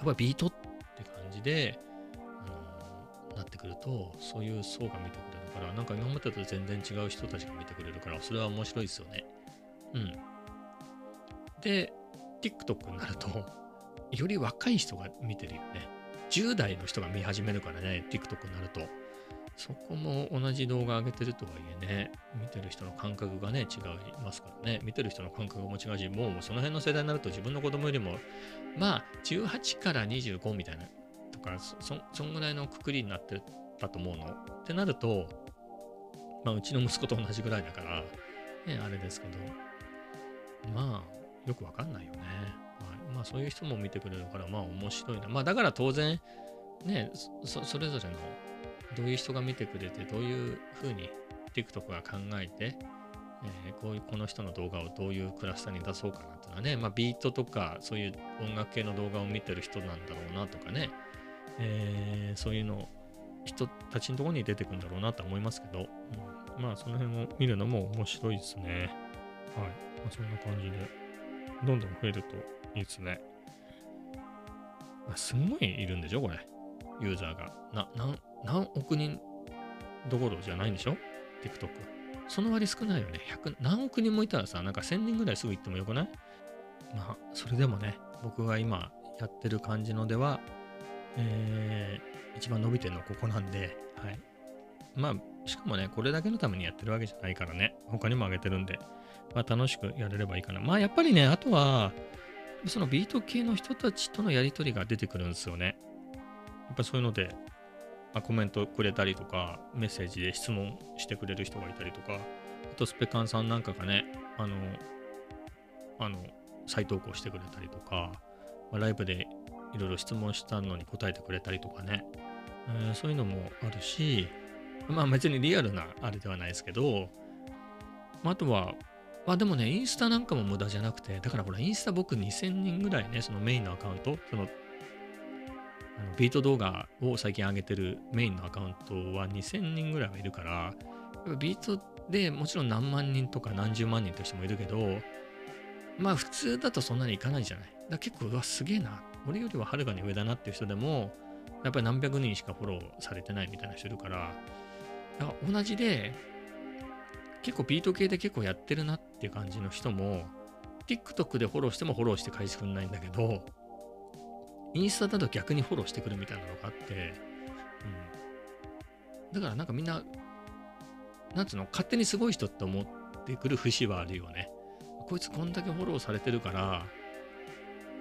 ぱりビートって感じで、あのー、なってくると、そういう層が見てくれるから、なんか今までと全然違う人たちが見てくれるから、それは面白いですよね。うん。で、TikTok になると、より若い人が見てるよね。じゅう代の人が見始めるからね、TikTok になると。そこも同じ動画上げてるとはいえね、見てる人の感覚がね、違いますからね。見てる人の感覚も違うし、もうその辺の世代になると自分の子供よりも、まあ、じゅうはちからにじゅうごみたいな、とか、そ、そんぐらいのくくりになってたと思うの。ってなると、まあ、うちの息子と同じぐらいだから、ね、あれですけど、まあ、よくわかんないよね。まあそういう人も見てくれるから、まあ面白いな。まあだから当然、ね、そ, それぞれのどういう人が見てくれて、どういうふうに TikTok が考えて、えー、こういうこの人の動画をどういうクラスターに出そうかなっていうのはね、まあビートとかそういう音楽系の動画を見てる人なんだろうなとかね、えー、そういうの人たちのところに出てくるんだろうなと思いますけど、うん、まあその辺を見るのも面白いですね。はい。まあ、そんな感じで、どんどん増えると。いいですね。すんごいいるんでしょこれ。ユーザーが。な、なん、何億人どころじゃないんでしょ ?TikTok。その割少ないよね。ひゃく、何億人もいたらさ、なんかせんにんぐらいすぐ行ってもよくない？まあ、それでもね、僕が今やってる感じのでは、えー、一番伸びてるのはここなんで、はい。まあ、しかもね、これだけのためにやってるわけじゃないからね。他にも上げてるんで、まあ楽しくやれればいいかな。まあ、やっぱりね、あとは、そのビート系の人たちとのやりとりが出てくるんですよね。やっぱそういうので、まあ、コメントくれたりとか、メッセージで質問してくれる人がいたりとか、あとスペカンさんなんかがね、あの、あの、再投稿してくれたりとか、まあ、ライブでいろいろ質問したのに答えてくれたりとかね、えー、そういうのもあるし、まあ別にリアルなあれではないですけど、まあ、あとは、まあでもね、インスタなんかも無駄じゃなくて、だからほら、インスタ僕にせんにんぐらいね、そのメインのアカウント、その、あのビート動画を最近上げてるメインのアカウントはにせんにんぐらいはいるから、ビートでもちろん何万人とか何十万人という人もいるけど、まあ普通だとそんなにいかないじゃない。だから結構、うわ、すげえな。俺よりははるかに上だなっていう人でも、やっぱり何百人しかフォローされてないみたいな人いるから、だから同じで、結構ビート系で結構やってるなっていう感じの人も TikTok でフォローしてもフォローして返してくれないんだけど、インスタだと逆にフォローしてくるみたいなのがあって、うん、だからなんかみんななんつうの、勝手にすごい人って思ってくる節はあるよね。こいつこんだけフォローされてるから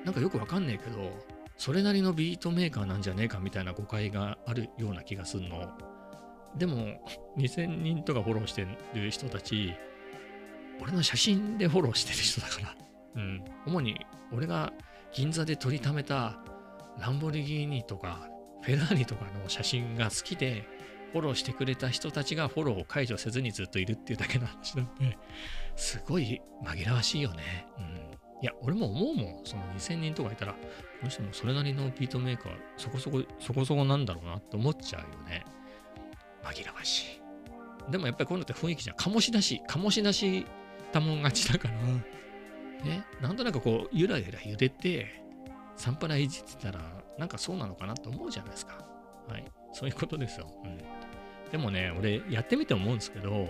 なんかよくわかんねえけどそれなりのビートメーカーなんじゃねえかみたいな誤解があるような気がするの。でも、にせんにんとかフォローしてる人たち、俺の写真でフォローしてる人だから。うん。主に、俺が銀座で取りためたランボルギーニとか、フェラーリとかの写真が好きで、フォローしてくれた人たちがフォローを解除せずにずっといるっていうだけの話なんで、すごい紛らわしいよね。うん。いや、俺も思うもん。そのにせんにんとかいたら、この人もそれなりのビートメーカー、そこそこ、そこそこなんだろうなって思っちゃうよね。紛らわしい。でもやっぱりこういうのって雰囲気じゃん。醸し出し、醸し出したもん勝ちだから、ね、なんとなくこう、ゆらゆら揺れて、サンパラいじってたら、なんかそうなのかなと思うじゃないですか。はい。そういうことですよ。うん。でもね、俺、やってみて思うんですけど、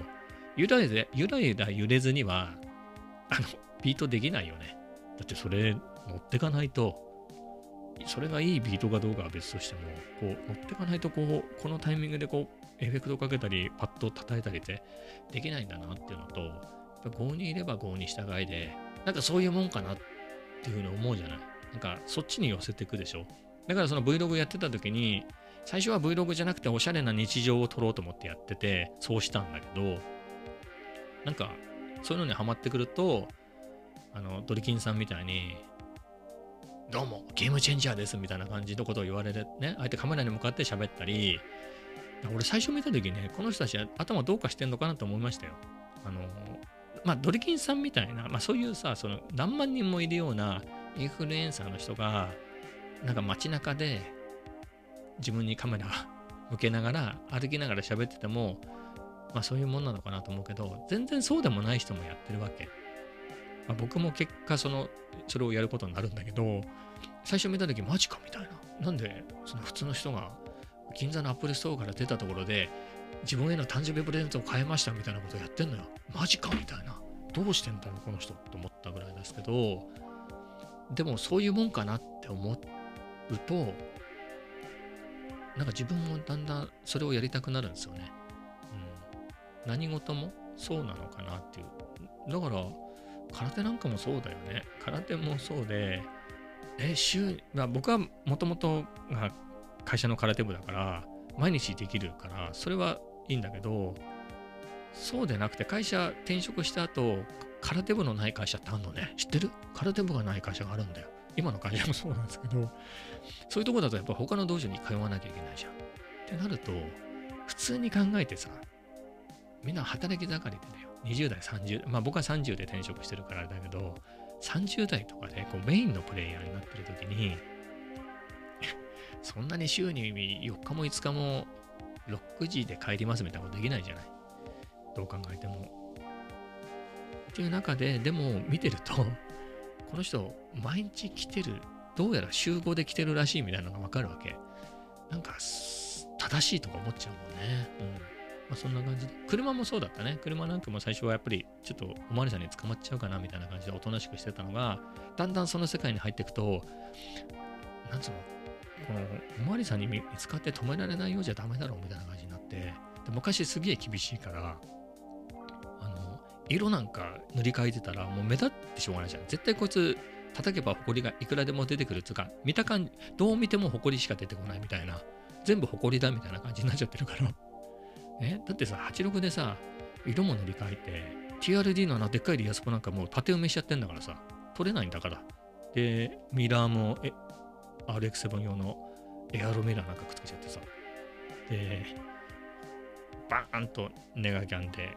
ゆらゆら、ゆらゆら揺れずには、あの、ビートできないよね。だってそれ持ってかないと、それがいいビートかどうかは別としても、こう、持ってかないと、こう、このタイミングでこう、エフェクトかけたり、パッと叩いたりってできないんだなっていうのと、やっぱごにいればごに従いで、なんかそういうもんかなっていうふうに思うじゃない。なんかそっちに寄せていくでしょ。だからその Vlog やってた時に、最初は Vlog じゃなくておしゃれな日常を撮ろうと思ってやってて、そうしたんだけど、なんかそういうのにハマってくると、あの、ドリキンさんみたいに、どうもゲームチェンジャーですみたいな感じのことを言われてね、相手カメラに向かって喋ったり、俺最初見た時ね、この人たち頭どうかしてんのかなと思いましたよ。あの、まあドリキンさんみたいな、まあそういうさ、その何万人もいるようなインフルエンサーの人が、なんか街中で自分にカメラ向けながら歩きながら喋ってても、まあそういうもんなのかなと思うけど、全然そうでもない人もやってるわけ。まあ、僕も結果そのそれをやることになるんだけど、最初見た時マジかみたいな。なんでその普通の人が銀座のアップルストアから出たところで自分への誕生日プレゼントを変えましたみたいなことをやってんのよ。マジかみたいな。どうしてんだろうこの人って思ったぐらいですけど、でもそういうもんかなって思うと、なんか自分もだんだんそれをやりたくなるんですよね。うん、何事もそうなのかなっていう。だから空手なんかもそうだよね。空手もそうで、え、週、まあ、僕はもともと会社の空手部だから、毎日できるから、それはいいんだけど、そうでなくて、会社転職した後、空手部のない会社ってあるのね。知ってる？空手部がない会社があるんだよ。今の会社もそうなんですけど、そういうとこだとやっぱ他の道場に通わなきゃいけないじゃん。ってなると、普通に考えてさ、みんな働き盛りでね、にじゅう代さんじゅう、まあ僕はさんじゅうで転職してるからだけど、さんじゅう代とかでこうメインのプレイヤーになってる時にそんなに週によっかもいつかもろくじで帰りますみたいなことできないじゃない、どう考えても。っていう中で、でも見てるとこの人毎日来てる、どうやら週ごで来てるらしいみたいなのが分かるわけ。なんか正しいとか思っちゃうもんね。うん、まあ、そんな感じで。車もそうだったね。車なんかも最初はやっぱりちょっとおまわりさんに捕まっちゃうかなみたいな感じでおとなしくしてたのが、だんだんその世界に入っていくと、なんつうの、このおまわりさんに見つかって止められないようじゃダメだろうみたいな感じになって、で昔すげえ厳しいから、あの色なんか塗り替えてたらもう目立ってしょうがないじゃん。絶対こいつ叩けば埃がいくらでも出てくるつうか、見た感じどう見ても埃しか出てこないみたいな、全部埃だみたいな感じになっちゃってるから。え、だってさ、はちじゅうろくでさ、色も塗り替えて、ティーアールディー のあのでっかいリアスポなんかもう縦埋めしちゃってんだからさ、取れないんだから。で、ミラーも、え、アールエックスセブン 用のエアロミラーなんかくっつけちゃってさ。で、バーンとネガキャンで、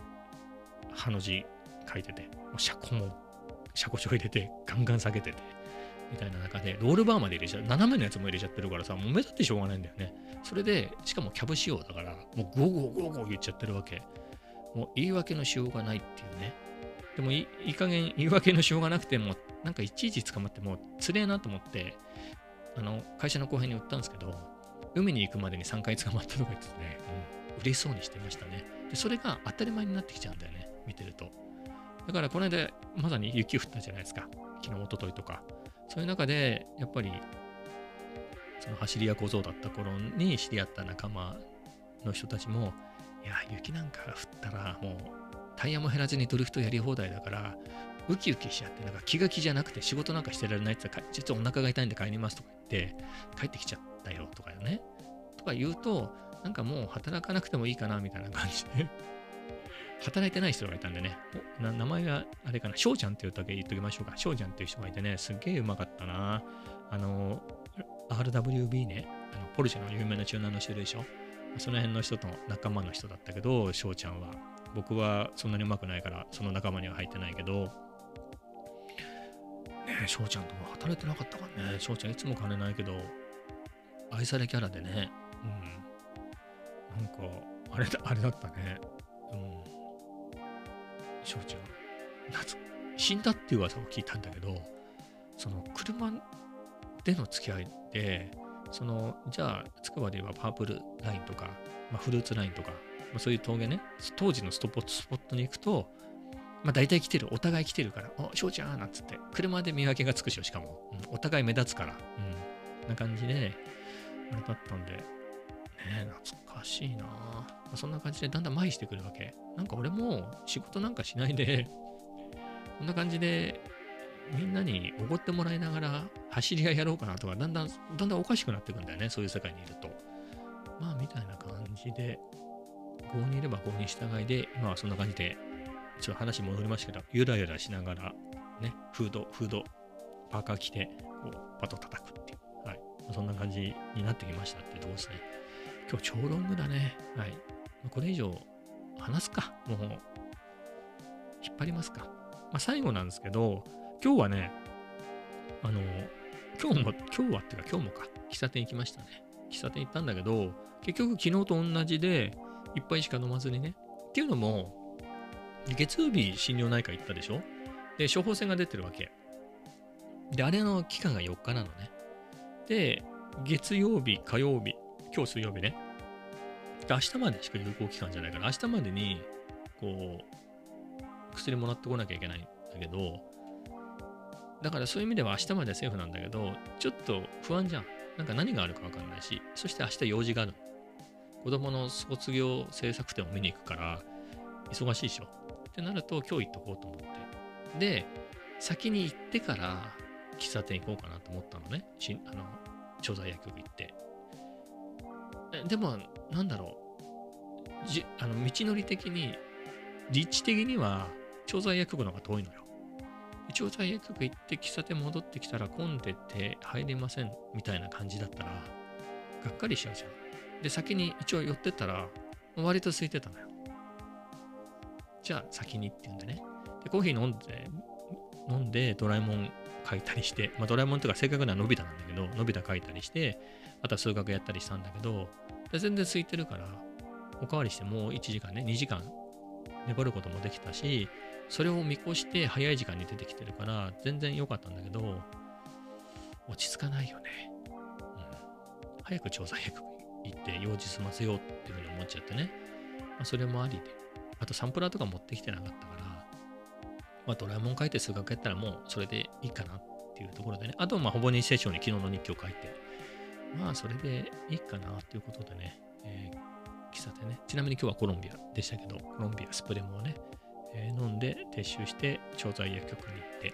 ハの字書いてて、もう車庫も、車庫書入れて、ガンガン下げてて、みたいな中で、ロールバーまで入れちゃう、斜めのやつも入れちゃってるからさ、もう目立ってしょうがないんだよね。それで、しかもキャブ仕様だから、もうゴーゴーゴーゴー言っちゃってるわけ。もう言い訳のしようがないっていうね。でもいい加減言い訳のしようがなくても、なんかいちいち捕まってもうつれえなと思って、あの、会社の後編に売ったんですけど、海に行くまでにさんかい捕まったとか言ってね、うん、嬉しそうにしてましたね。で、それが当たり前になってきちゃうんだよね、見てると。だからこの間、まさに雪降ったじゃないですか。昨日、一昨日とか。そういう中で、やっぱり、その走り屋小僧だった頃に知り合った仲間の人たちも、いや、雪なんか降ったら、もう、タイヤも減らずにドリフトやり放題だから、ウキウキしちゃって、なんか気が気じゃなくて仕事なんかしてられないって言ったら、実はお腹が痛いんで帰りますとか言って、帰ってきちゃったよとかよね。とか言うと、なんかもう働かなくてもいいかなみたいな感じで。働いてない人がいたんでね、名前があれかな、翔ちゃんっていうだけ言っときましょうか。翔ちゃんっていう人がいてね、すっげえうまかったな。あの、アールダブリュービー ね、あのポルシェの有名なチューナーの人でしょ。その辺の人と仲間の人だったけど、翔ちゃんは。僕はそんなにうまくないから、その仲間には入ってないけど、ねえ、翔ちゃんとも働いてなかったからね。翔ちゃんいつも金ないけど、愛されキャラでね、うん。なんか、あれだ、あれだったね。うん。翔ちゃん死んだっていう噂を聞いたんだけど、その車での付き合いで、そのじゃあつくばで言えばパープルラインとか、まあ、フルーツラインとかまあ、そういう峠ね、当時のストポットスポットに行くと、まあ大体来てる、お互い来てるから、あ、翔ちゃんなんつって、車で見分けがつくしよ、しかも、うん、お互い目立つから、うん、な感じで、あれだったんで、ねえ、懐かしいな、まあ、そんな感じでだんだん麻痺してくるわけ。なんか俺も仕事なんかしないで、こんな感じで、みんなにおごってもらいながら走り屋やろうかなとか、だんだん、だんだんおかしくなってくんだよね、そういう世界にいると。まあ、みたいな感じで、郷にいれば郷に従いで、今はそんな感じで、ちょっと話戻りましたけど、ゆらゆらしながら、ね、フード、フード、パーカー着て、こう、パト叩くっていう、はい。そんな感じになってきましたってとこですね。今日超ロングだね。はい。これ以上、話すか。もう、引っ張りますか。まあ、最後なんですけど、今日はね、あの、今日も、今日はっていうか今日もか、喫茶店行きましたね。喫茶店行ったんだけど、結局昨日と同じで、一杯しか飲まずにね。っていうのも、月曜日心療内科行ったでしょ？で、処方箋が出てるわけ。で、あれの期間がよっかなのね。で、月曜日、火曜日、今日水曜日ね。で、明日までしか有効期間じゃないから、明日までに、こう、薬もらってこなきゃいけないんだけど、だからそういう意味では明日までセーフなんだけど、ちょっと不安じゃん。なんか何があるか分かんないし、そして明日用事がある。子供の卒業制作展を見に行くから、忙しいでしょ。ってなると、今日行っとこうと思って。で、先に行ってから、喫茶店行こうかなと思ったのね。しあの、調剤薬局行って。でも、なんだろう。じあの道のり的に、立地的には、調剤薬局の方が遠いのよ。調剤薬局行って喫茶店戻ってきたら混んでて入れませんみたいな感じだったらがっかりしちゃうじゃん。で、先に一応寄ってったら割と空いてたのよ。じゃあ先にって言うんでね。で、コーヒー飲んで、飲んでドラえもん描いたりして、まあドラえもんとか正確にはのび太なんだけど、のび太描いたりして、あとは数学やったりしたんだけど、で全然空いてるからおかわりしてもういちじかんね、にじかん粘ることもできたし、それを見越して早い時間に出てきてるから全然良かったんだけど、落ち着かないよね。うん、早く調査薬行って用事済ませようっていうふうに思っちゃってね。まあ、それもありで。あとサンプラーとか持ってきてなかったから、まあ、ドラえもん書いて数学やったらもうそれでいいかなっていうところでね。あとまあほぼ日聖書に昨日の日記を書いて、まあそれでいいかなということでね、えー、喫茶店ね。ちなみに今日はコロンビアでしたけど、コロンビアスプレモをね、飲んで撤収して調剤薬局に行って、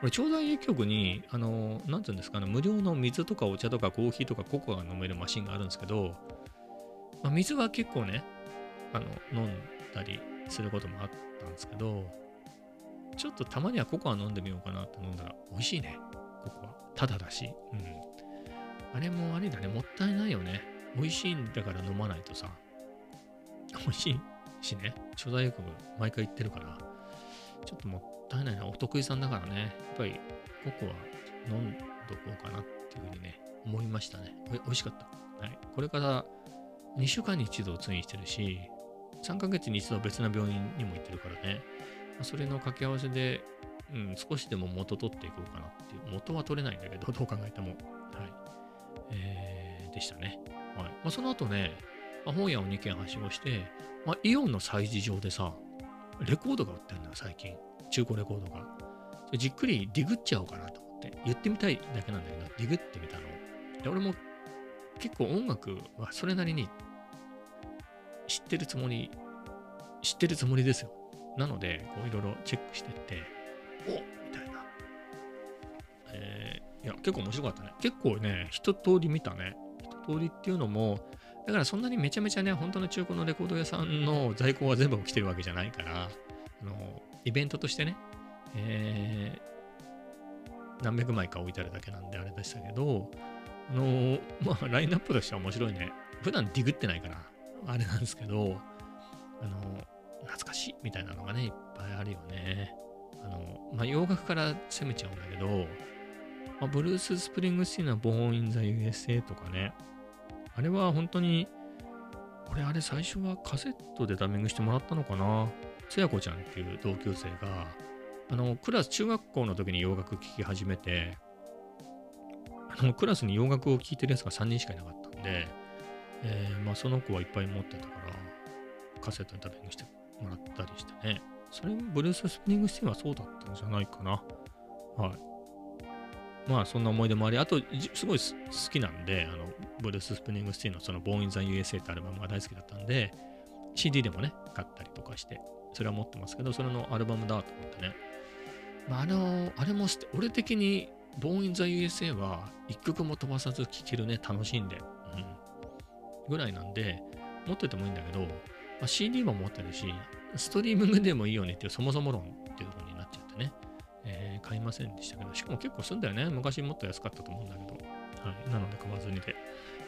俺調剤薬局にあの何て言うんですかね、無料の水とかお茶とかコーヒーとかココアが飲めるマシンがあるんですけど、まあ、水は結構ねあの飲んだりすることもあったんですけど、ちょっとたまにはココア飲んでみようかなって飲んだら美味しいね。ココアただだし、うん、あれもあれだね、もったいないよね。美味しいんだから飲まないとさ。美味しいしね、調剤薬局毎回行ってるからちょっともったいないな。お得意さんだからね、やっぱりココア飲んどこうかなっていうふうにね思いましたね。おい美味しかった、はい、これからにしゅうかんにいちど通院してるし、さんかげつにいちど別な病院にも行ってるからね、それの掛け合わせで、うん、少しでも元取っていこうかなっていう。元は取れないんだけど、どう考えても、はい、えー、でしたね、はい。まあ、その後ね、本屋をにけんはしごして、まあ、イオンの催事場でさ、レコードが売ってるんだよ、最近。中古レコードが。それじっくりディグっちゃおうかなと思って、言ってみたいだけなんだけど、ディグってみたの。で、俺も結構音楽はそれなりに知ってるつもり、知ってるつもりですよ。なので、こういろいろチェックしてって、おみたいな。えー、いや、結構面白かったね。結構ね、一通り見たね。一通りっていうのも、だからそんなにめちゃめちゃね、本当の中古のレコード屋さんの在庫は全部起きてるわけじゃないから、あのイベントとしてね、えー、何百枚か置いてあるだけなんであれでしたけど、あのー、まあラインナップとしては面白いね。普段ディグってないから、あれなんですけど、あのー、懐かしいみたいなのがね、いっぱいあるよね。あのー、まあ洋楽から攻めちゃうんだけど、まあ、ブルース・スプリングスティーンのBorn in the ユーエスエー とかね、あれは本当に、俺あれ最初はカセットでダミングしてもらったのかな。つや子ちゃんっていう同級生が、あの、クラス、中学校の時に洋楽聴き始めて、あの、クラスに洋楽を聴いてるやつがさんにんしかいなかったんで、えー、まあその子はいっぱい持ってたから、カセットにダビングしてもらったりしてね。それもブルース・スプリングスティーンはそうだったんじゃないかな。はい。まあそんな思い出もあり、あとすごい好きなんで、あのブルース・スプリングスティーンのその Born in the ユーエスエー ってアルバムが大好きだったんで、シーディー でもね、買ったりとかして、それは持ってますけど、それのアルバムだと思ってね。まああの、あれもして、俺的に Born in the ユーエスエー は一曲も飛ばさず聴けるね、楽しんで。うん。ぐらいなんで、持っててもいいんだけど、まあ、シーディー も持ってるし、ストリーミングでもいいよねっていうそもそも論っていうところになっちゃってね、えー、買いませんでしたけど、しかも結構すんだよね。昔もっと安かったと思うんだけど、はい、なので買わずにで。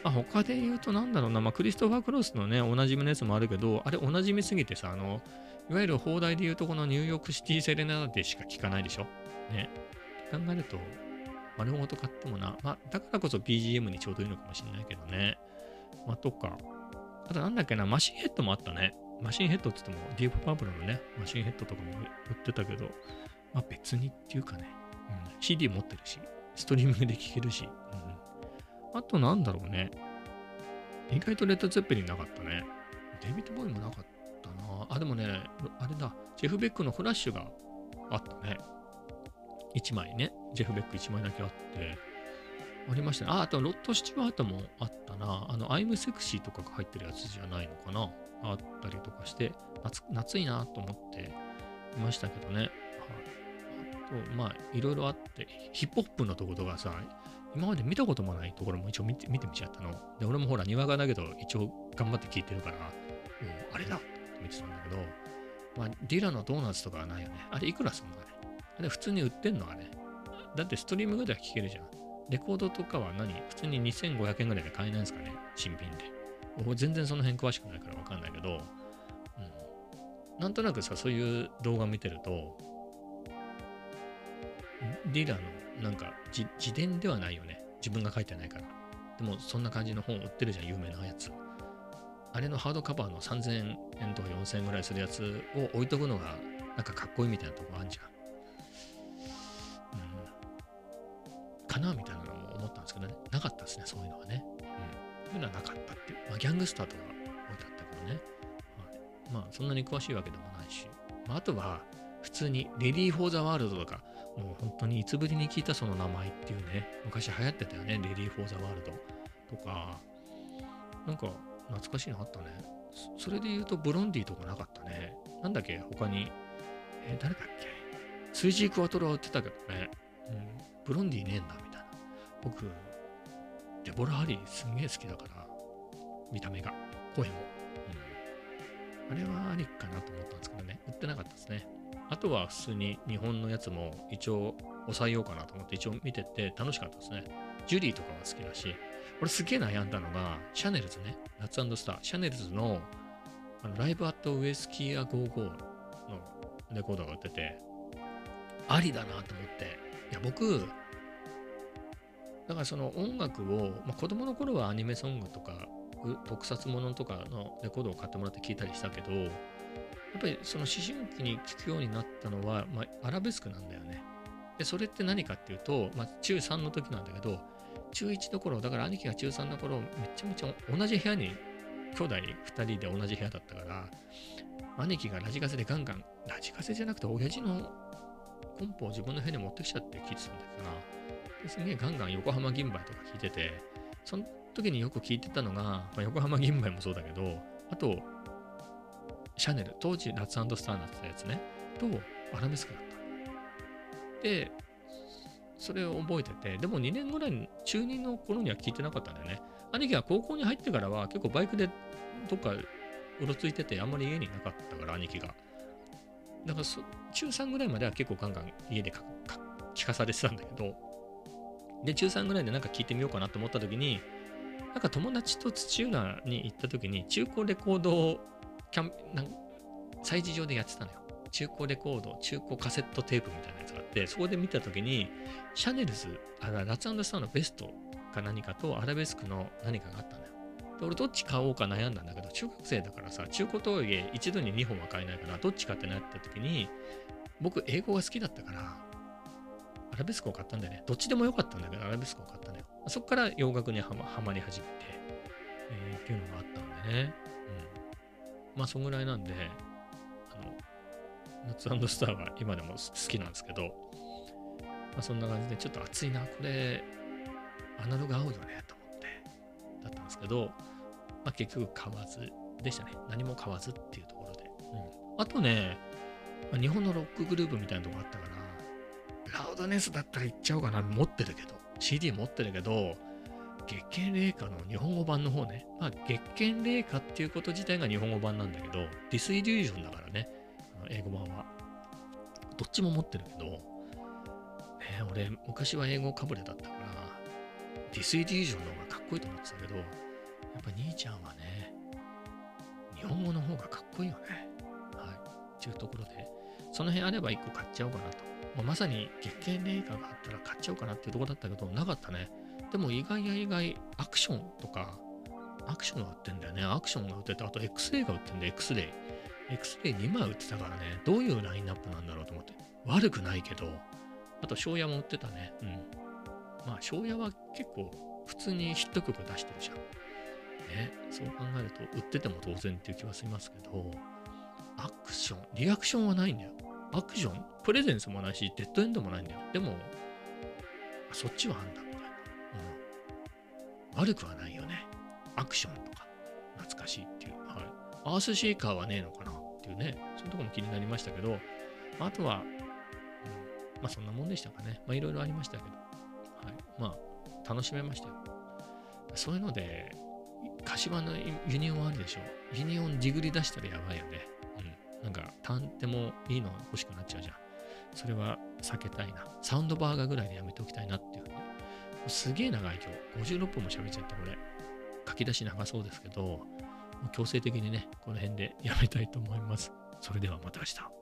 まあ、他で言うとなんだろうな、まあ、クリストファー・クロスのね、おなじみのやつもあるけど、あれおなじみすぎてさ、あの、いわゆる放題で言うとこのニューヨークシティ・セレナーデしか聞かないでしょ。ね。考えると、丸ごと買ってもな、まあ、だからこそ ビージーエム にちょうどいいのかもしれないけどね。まあ、とか、あとなんだっけな、マシンヘッドもあったね。マシンヘッドって言っても、ディープパープルのね、マシンヘッドとかも売ってたけど、まあ別にっていうかね、うん、シーディー 持ってるし、ストリーミングで聴けるし、うん、あとなんだろうね、意外とレッド・ツェッペリンなかったね。デビッド・ボーイもなかったな。あ、でもね、あれだ、ジェフ・ベックのフラッシュがあったね。いちまいね、ジェフ・ベックいちまいだけあって、ありましたね。あ、あとロッド・スチュワートもあったな。あの、アイム・セクシーとかが入ってるやつじゃないのかな。あったりとかして、夏、夏いなと思っていましたけどね。はい、あと、まあ、いろいろあって、ヒップホップのところがさ、今まで見たこともないところも一応見て見てみちゃったの。で、俺もほら、にわかだけど、一応頑張って聴いてるから、うん、あれだって見てたんだけど、まあ、ディラのドーナツとかはないよね。あれ、いくらすんのあれ。あれ、普通に売ってんのあれ。だって、ストリームぐらいは聴けるじゃん。レコードとかは何普通ににせんごひゃくえんぐらいで買えないんですかね新品で。俺全然その辺詳しくないから分かんないけど、うん、なんとなくさ、そういう動画見てると、ディーラーのなんか自伝ではないよね。自分が書いてないから。でもそんな感じの本売ってるじゃん、有名なやつ。あれのハードカバーのさんぜんえんとかよんせんえんぐらいするやつを置いとくのがなんかかっこいいみたいなとこあんじゃん。かなみたいなのも思ったんですけどね。なかったですね、そういうのはね。うん。そういうのはなかったっていう。まあ、ギャングスターとか置いてあったけどね。はい、まあ、そんなに詳しいわけでもないし。まあ、あとは、普通に、レディー・フォー・ザ・ワールドとか、もう本当にいつぶりに聞いたその名前っていうね、昔流行ってたよね、レディー・フォー・ザ・ワールドとか、なんか、懐かしいのあったね。そ, それで言うと、ブロンディとかなかったね。なんだっけ、他に、えー、誰だっけ。スイジー・クワトロは売ってたけどね。うん。ブロンディねえんだみたいな。僕、デボラ・ハリーすんげえ好きだから、見た目が、声も。うん、あれはありかなと思ったんですけどね、売ってなかったですね。あとは普通に日本のやつも一応抑えようかなと思って一応見てて楽しかったですね。ジュリーとかは好きだし、俺すげえ悩んだのが、シャネルズね、ナッツ&スター、シャネルズのあのライブアットウエスキーアごじゅうごのレコードが売ってて、ありだなと思って、いや僕、だからその音楽を、まあ、子供の頃はアニメソングとか特撮ものとかのレコードを買ってもらって聴いたりしたけど、やっぱりその思春期に聴くようになったのは、まあ、アラベスクなんだよね。で、それって何かっていうと、まあ、中さんの時なんだけど、中いちの頃、だから兄貴が中さんの頃、めちゃめちゃ同じ部屋に、兄弟ふたりで同じ部屋だったから、兄貴がラジカセでガンガン、ラジカセじゃなくて親父の、コンポを自分の部屋に持ってきちゃって聞いてたんだけどな。ですげえガンガン横浜銀杯とか聞いてて、その時によく聞いてたのが、まあ、横浜銀杯もそうだけど、あと、シャネル、当時ラッツ&スターになってたやつね、とアラベスクだった。で、それを覚えてて、でもにねんぐらい、中にの頃には聞いてなかったんだよね。兄貴は高校に入ってからは結構バイクでどっかうろついてて、あんまり家にいなかったから、兄貴が。だからそ中さんぐらいまでは結構ガンガン家でかか聞かされてたんだけど、で中さんぐらいでなんか聞いてみようかなと思った時に、なんか友達と土浦に行った時に中古レコードをキャンなん催事場でやってたのよ。中古レコード、中古カセットテープみたいなやつがあって、そこで見た時にシャネルズ、あらラツ&スターのベストか何かとアラベスクの何かがあったのよ。で俺どっち買おうか悩んだんだけど、中学生だからさ、中古とはいえ一度ににほんは買えないから、どっちかってなった時に、僕英語が好きだったからアラベスクを買ったんだよね。どっちでもよかったんだけどアラベスクを買ったのよ。そこから洋楽にはまり始めて、えー、っていうのがあったんでね、うん、まあそんぐらいなんで、あのナッツ&スターが今でも好きなんですけど、まあ、そんな感じでちょっと暑いな、これアナログ合うよねと思ってだったんですけど、まあ、結局買わずでしたね。何も買わずっていうところで、うん、あとね、まあ、日本のロックグループみたいなとこあったからラウドネスだったら行っちゃおうかな。持ってるけど シーディー 持ってるけど月見冷夏の日本語版の方ね、まあ、月見冷夏っていうこと自体が日本語版なんだけど、ディスイリュージョンだからね、英語版はどっちも持ってるけど、ね、俺昔は英語かぶれだったからディスイリュージョンの方がかっこいいと思ってたけど、やっぱ兄ちゃんはね日本語の方がかっこいいよね、はい、っていうところでその辺あればいっこ買っちゃおうかなと、まあ、まさに月見冷夏があったら買っちゃおうかなっていうところだったけどなかったね。でも意外や意外、アクションとか、アクションが売ってんだよね。アクションが売ってて、あと X-Ray が売ってんだよ、X-Ray。エックスレイにまい売ってたからね、どういうラインナップなんだろうと思って。悪くないけど、あと、庄屋も売ってたね。うん。まあ、庄屋は結構、普通にヒット曲出してるじゃん。ね。そう考えると、売ってても当然っていう気はしますけど、アクション、リアクションはないんだよ。アクション、プレゼンスもないし、デッドエンドもないんだよ。でも、そっちはあんだ。悪くはないよね。アクションとか、懐かしいっていう。はい。アースシーカーはねえのかなっていうね、そういうとこも気になりましたけど、あとは、うん、まあそんなもんでしたかね。まあいろいろありましたけど、はい。まあ、楽しめましたよ。そういうので、柏のユニオンあるでしょ。ユニオンジグリ出したらやばいよね。うん。なんか、単手もいいの欲しくなっちゃうじゃん。それは避けたいな。サウンドバーガーぐらいでやめておきたいなっていうふうに。すげえ長い今日。ごじゅうろっぷんも喋っちゃったこれ。書き出し長そうですけど、強制的にね、この辺でやめたいと思います。それではまた明日。